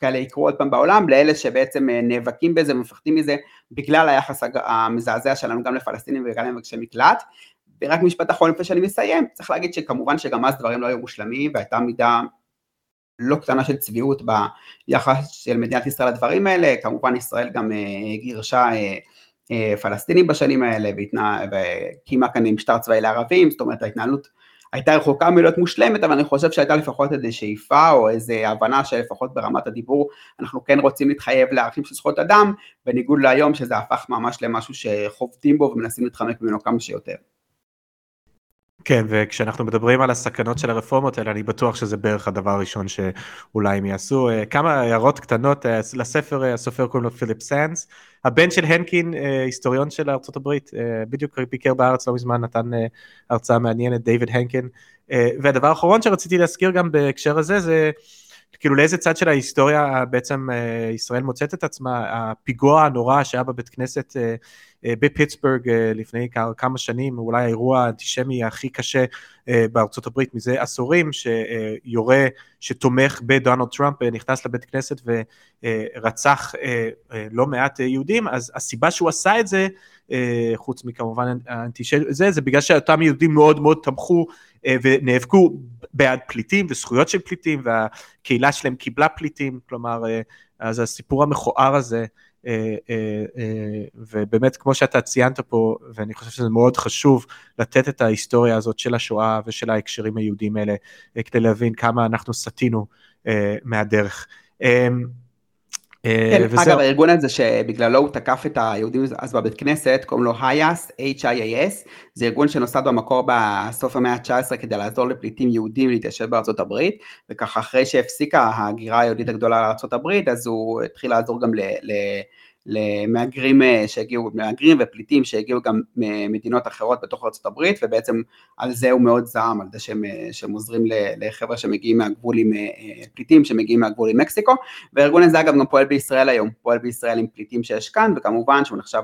כאלה יקרו עוד פעם בעולם, לאלה שבעצם נאבקים בזה ומפחדים מזה, בגלל היחס המזעזע שלנו גם לפלסטינים וגם למבקשי מקלט, ורק משפט אחרון לפני שאני מסיים, צריך להגיד שכמובן שגם אז דברים לא היו מושלמים, והייתה מידה, לא קטנה של צביעות ביחס של מדינת ישראל לדברים האלה, כמובן ישראל גם גירשה פלסטינים בשנים האלה, וקימה כאן משטר צבאי לערבים, זאת אומרת ההתנהלות הייתה רחוקה מלהיות מושלמת, אבל אני חושב שהייתה לפחות איזו שאיפה, או איזו הבנה שלפחות ברמת הדיבור, אנחנו כן רוצים להתחייב לערכים של זכויות אדם, בניגוד להיום שזה הפך ממש למשהו שחובטים בו, ומנסים להתחמק ממנו כמה שיותר. כן, וכשאנחנו מדברים על הסכנות של הרפורמות האלה, אני בטוח שזה בערך הדבר הראשון שאולי הם יעשו. כמה הערות קטנות לספר, הסופר קוראים לו פיליפ סאנדס, הבן של הנקין, היסטוריון של ארצות הברית, בדיוק ביקר בארץ לא מזמן, נתן הרצאה מעניינת, דיוויד הנקין, והדבר האחרון שרציתי להזכיר גם בהקשר הזה, זה כאילו לאיזה צד של ההיסטוריה בעצם ישראל מוצאת את עצמה, הפיגוע הנורא שהיה בבית כנסת בפיטסברג לפני כמה שנים, אולי האירוע האנטישמי הכי קשה בארצות הברית מזה עשורים, שיורה שתומך בדונלד טראמפ, נכנס לבית כנסת ורצח לא מעט יהודים, אז הסיבה שהוא עשה את זה, חוץ מכמובן האנטישמי, זה בגלל שאותם יהודים מאוד מאוד תמכו ונאבקו בעד פליטים וזכויות של פליטים, והקהילה שלהם קיבלה פליטים, כלומר, אז הסיפור המכוער הזה, ובאמת כמו שאתה ציינת פה, ואני חושב שזה מאוד חשוב לתת את ההיסטוריה הזאת של השואה ושל ההקשרים היהודים האלה, כדי להבין כמה אנחנו סתינו מהדרך. אגב, הארגון הזה שבגללו הוא תקף את היהודים אז בבית כנסת, קוראים לו HIAS, זה ארגון שנוסד במקור בסוף המאה ה-19 כדי לעזור לפליטים יהודים להתיישב בארצות הברית, וככה אחרי שהפסיקה ההגירה היהודית הגדולה לארצות הברית, אז הוא התחיל לעזור גם למהגרים ופליטים שהגיעו גם ממדינות אחרות בתוך ארצות הברית, ובעצם על זה הוא מאוד זעם, על זה שהם עוזרים לחבר'ה שמגיעים מהגבול עם פליטים, שמגיעים מהגבול עם מקסיקו, והארגון הזה אגב גם פועל בישראל היום, פועל בישראל עם פליטים שיש כאן, וכמובן שהוא נחשב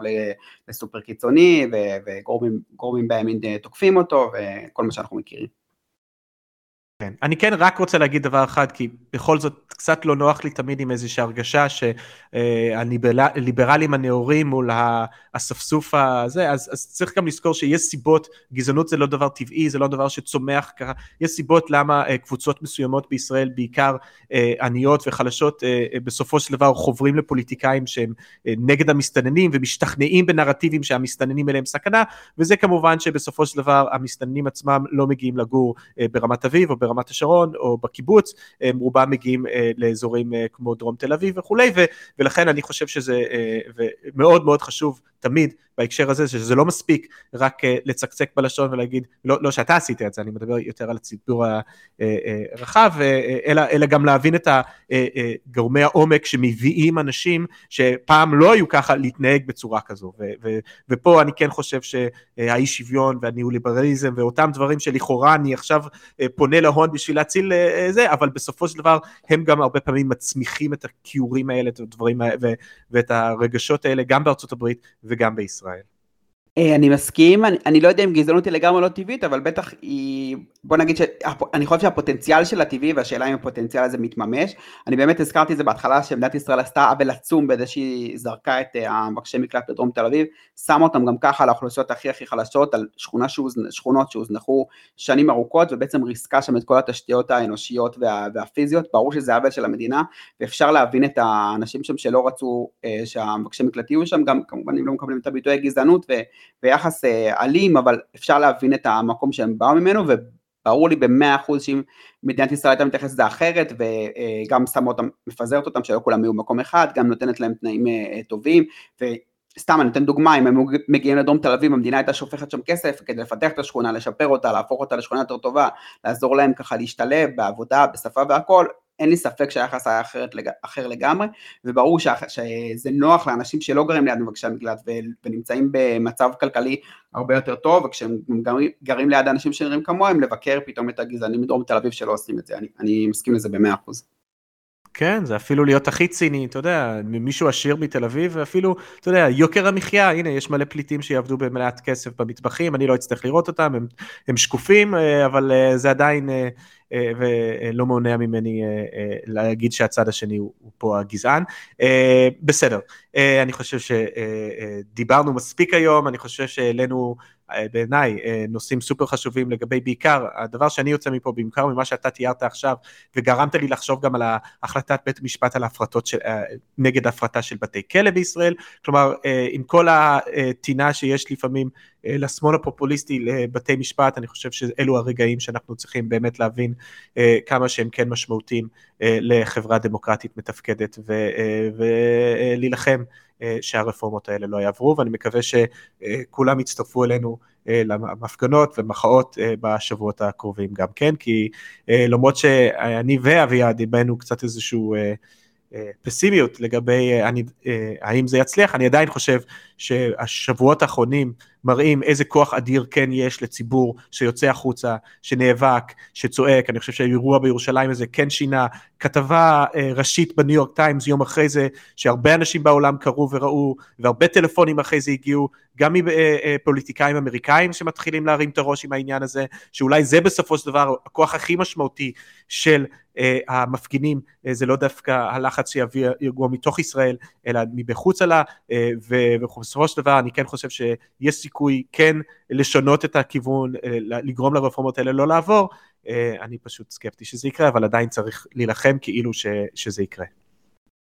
לסופר קיצוני, וגורמים בימין תוקפים אותו, וכל מה שאנחנו מכירים. כן. אני כן רק רוצה להגיד דבר אחד, כי בכל זאת קצת לא נוח לי תמיד עם איזושהי הרגשה שהליברלים הנאורים מול הספסוף הזה, אז צריך גם לזכור שיש סיבות, גזענות זה לא דבר טבעי, זה לא דבר שצומח ככה, יש סיבות למה קבוצות מסוימות בישראל, בעיקר עניות וחלשות, בסופו של דבר חוברים לפוליטיקאים שהם נגד המסתננים, ומשתכנעים בנרטיבים שהמסתננים אליהם סכנה, וזה כמובן שבסופו של דבר המסתננים עצמם לא מגיעים לגור ברמת אביב, או ברמת השרון, או בקיבוץ, רובם מגיעים לאזורים כמו דרום תל אביב וכולי, ולכן אני חושב שזה מאוד מאוד חשוב תמיד בהקשר הזה, שזה לא מספיק רק לצקצק בלשון ולהגיד, לא שאתה עשית את זה, אני מדבר יותר על הציבור הרחב, אלא גם להבין את גורמי העומק שמביאים אנשים שפעם לא היו ככה להתנהג בצורה כזו, ופה אני כן חושב שהאי שוויון והניאו-ליברליזם ואותם דברים שלכאורה אני עכשיו פונה להון בשביל להציל זה, אבל בסופו של דבר הם גם הרבה פעמים מצמיחים את הכיורים האלה, את הדברים ואת הרגשות האלה גם בארצות הברית וגם בישראל. אני מסכים, אני לא יודע אם גזענות היא לגמרי לא טבעית, אבל בטח היא, בוא נגיד שאני חושב שהפוטנציאל של הטבעי, והשאלה אם הפוטנציאל הזה מתממש, אני באמת הזכרתי את זה בהתחלה, שמדינת ישראל עשתה עוול עצום בזה שהיא זרקה את המבקשי מקלט לדרום תל אביב, שמה אותם גם ככה על האוכלוסיות הכי הכי חלשות, על שכונות שהוזנחו שנים ארוכות, ובעצם ריסקה שם את כל התשתיות האנושיות והפיזיות, ברור שזה עוול של המדינה, ואפשר להבין את האנשים שם שלא רצו שהמבקשי מקלט יהיו שם, גם כמובן הם לא מקבלים את הביטוי גזענות ויחס אלים, אבל אפשר להבין את המקום שהם באו ממנו, וברור לי ב-100% שאם מדינת ישראל הייתה מתייחסת זה אחרת, וגם שמה אותם, מפזרת אותם, שלא כולם יהיו במקום אחד, גם נותנת להם תנאים טובים, וסתם אני נותן דוגמה, אם הם מגיעים לדרום תל אביב, המדינה הייתה שופכת שם כסף, כדי לפתח את השכונה, לשפר אותה, להפוך אותה לשכונה יותר טובה, לעזור להם ככה להשתלב בעבודה, בשפה והכל, אין לי ספק שהיחס היה אחר לגמרי, וברור שזה נוח לאנשים שלא גרים ליד מבקשי המקלט, ונמצאים במצב כלכלי הרבה יותר טוב, וכשהם גרים ליד אנשים שנראים כמוהם, לבקר פתאום את הגזענים מדרום תל אביב שלא עושים את זה, אני מסכים לזה ב100%. כן, זה אפילו להיות הכי ציני, אתה יודע, מישהו עשיר מתל אביב, ואפילו, אתה יודע, יוקר המחיה, הנה, יש מלא פליטים שיעבדו במלאת כסף במטבחים, אני לא אצטרך לראות אותם, הם שקופים, אבל זה עדיין לא מונע ממני להגיד שהצד השני הוא פה הגזען. בסדר, אני חושב שדיברנו מספיק היום, אני חושב שאלינו בעיניי נושאים סופר חשובים לגבי בעיקר, הדבר שאני יוצא מפה בעיקר ממה שאתה תיארת עכשיו, וגרמת לי לחשוב גם על החלטת בית משפט על ההפרטות נגד ההפרטה של בתי כלא בישראל, כלומר עם כל הטינה שיש לפעמים לשמאל הפופוליסטי לבתי משפט, אני חושב שאלו הרגעים שאנחנו צריכים באמת להבין כמה שהם כן משמעותיים לחברה דמוקרטית מתפקדת ולהילחם שהרפורמות האלה לא יעברו, ואני מקווה שכולם יצטרפו אלינו למפגנות ומחאות בשבועות הקרובים גם כן, כי למרות שאני ואביה דיברנו קצת איזשהו פסימיות לגבי האם זה יצליח, אני עדיין חושב שהשבועות האחרונים מראים איזה כוח אדיר כן יש לציבור שיוצא החוצה, שנאבק, שצועק, אני חושב שהאירוע בירושלים הזה כן שינה, כתבה ראשית בניו יורק טיימס יום אחרי זה, שהרבה אנשים בעולם קראו וראו, והרבה טלפונים אחרי זה הגיעו, גם מפוליטיקאים אמריקאים שמתחילים להרים את הראש עם העניין הזה, שאולי זה בסופו של דבר הכוח הכי משמעותי של המפגינים, זה לא דווקא הלחץ שיבוא מתוך ישראל, אלא מבחוץ עלה, ובסופו של דבר אני כן חושב שיש סיכוי כן לשנות את הכיוון, לגרום לרפורמות האלה לא לעבור, אני פשוט סקפטי שזה יקרה, אבל עדיין צריך להילחם כאילו שזה יקרה.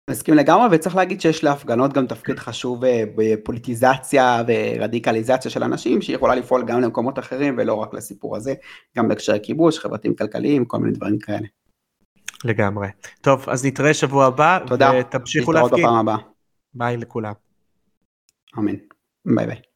מסכים לגמרי, וצריך להגיד שיש להפגנות גם תפקיד חשוב בפוליטיזציה ורדיקליזציה של אנשים, שהיא יכולה לפעול גם למקומות אחרים ולא רק לסיפור הזה, גם בהקשר הכיבוש, חברתיים כלכליים, כל מיני דברים כאלה. לגמרי. טוב, אז נתראה שבוע הבא. תודה. ותמשיכו להפגין. תודה, נתראות בפעם הבאה. ביי לכולם. אמן. ביי ביי.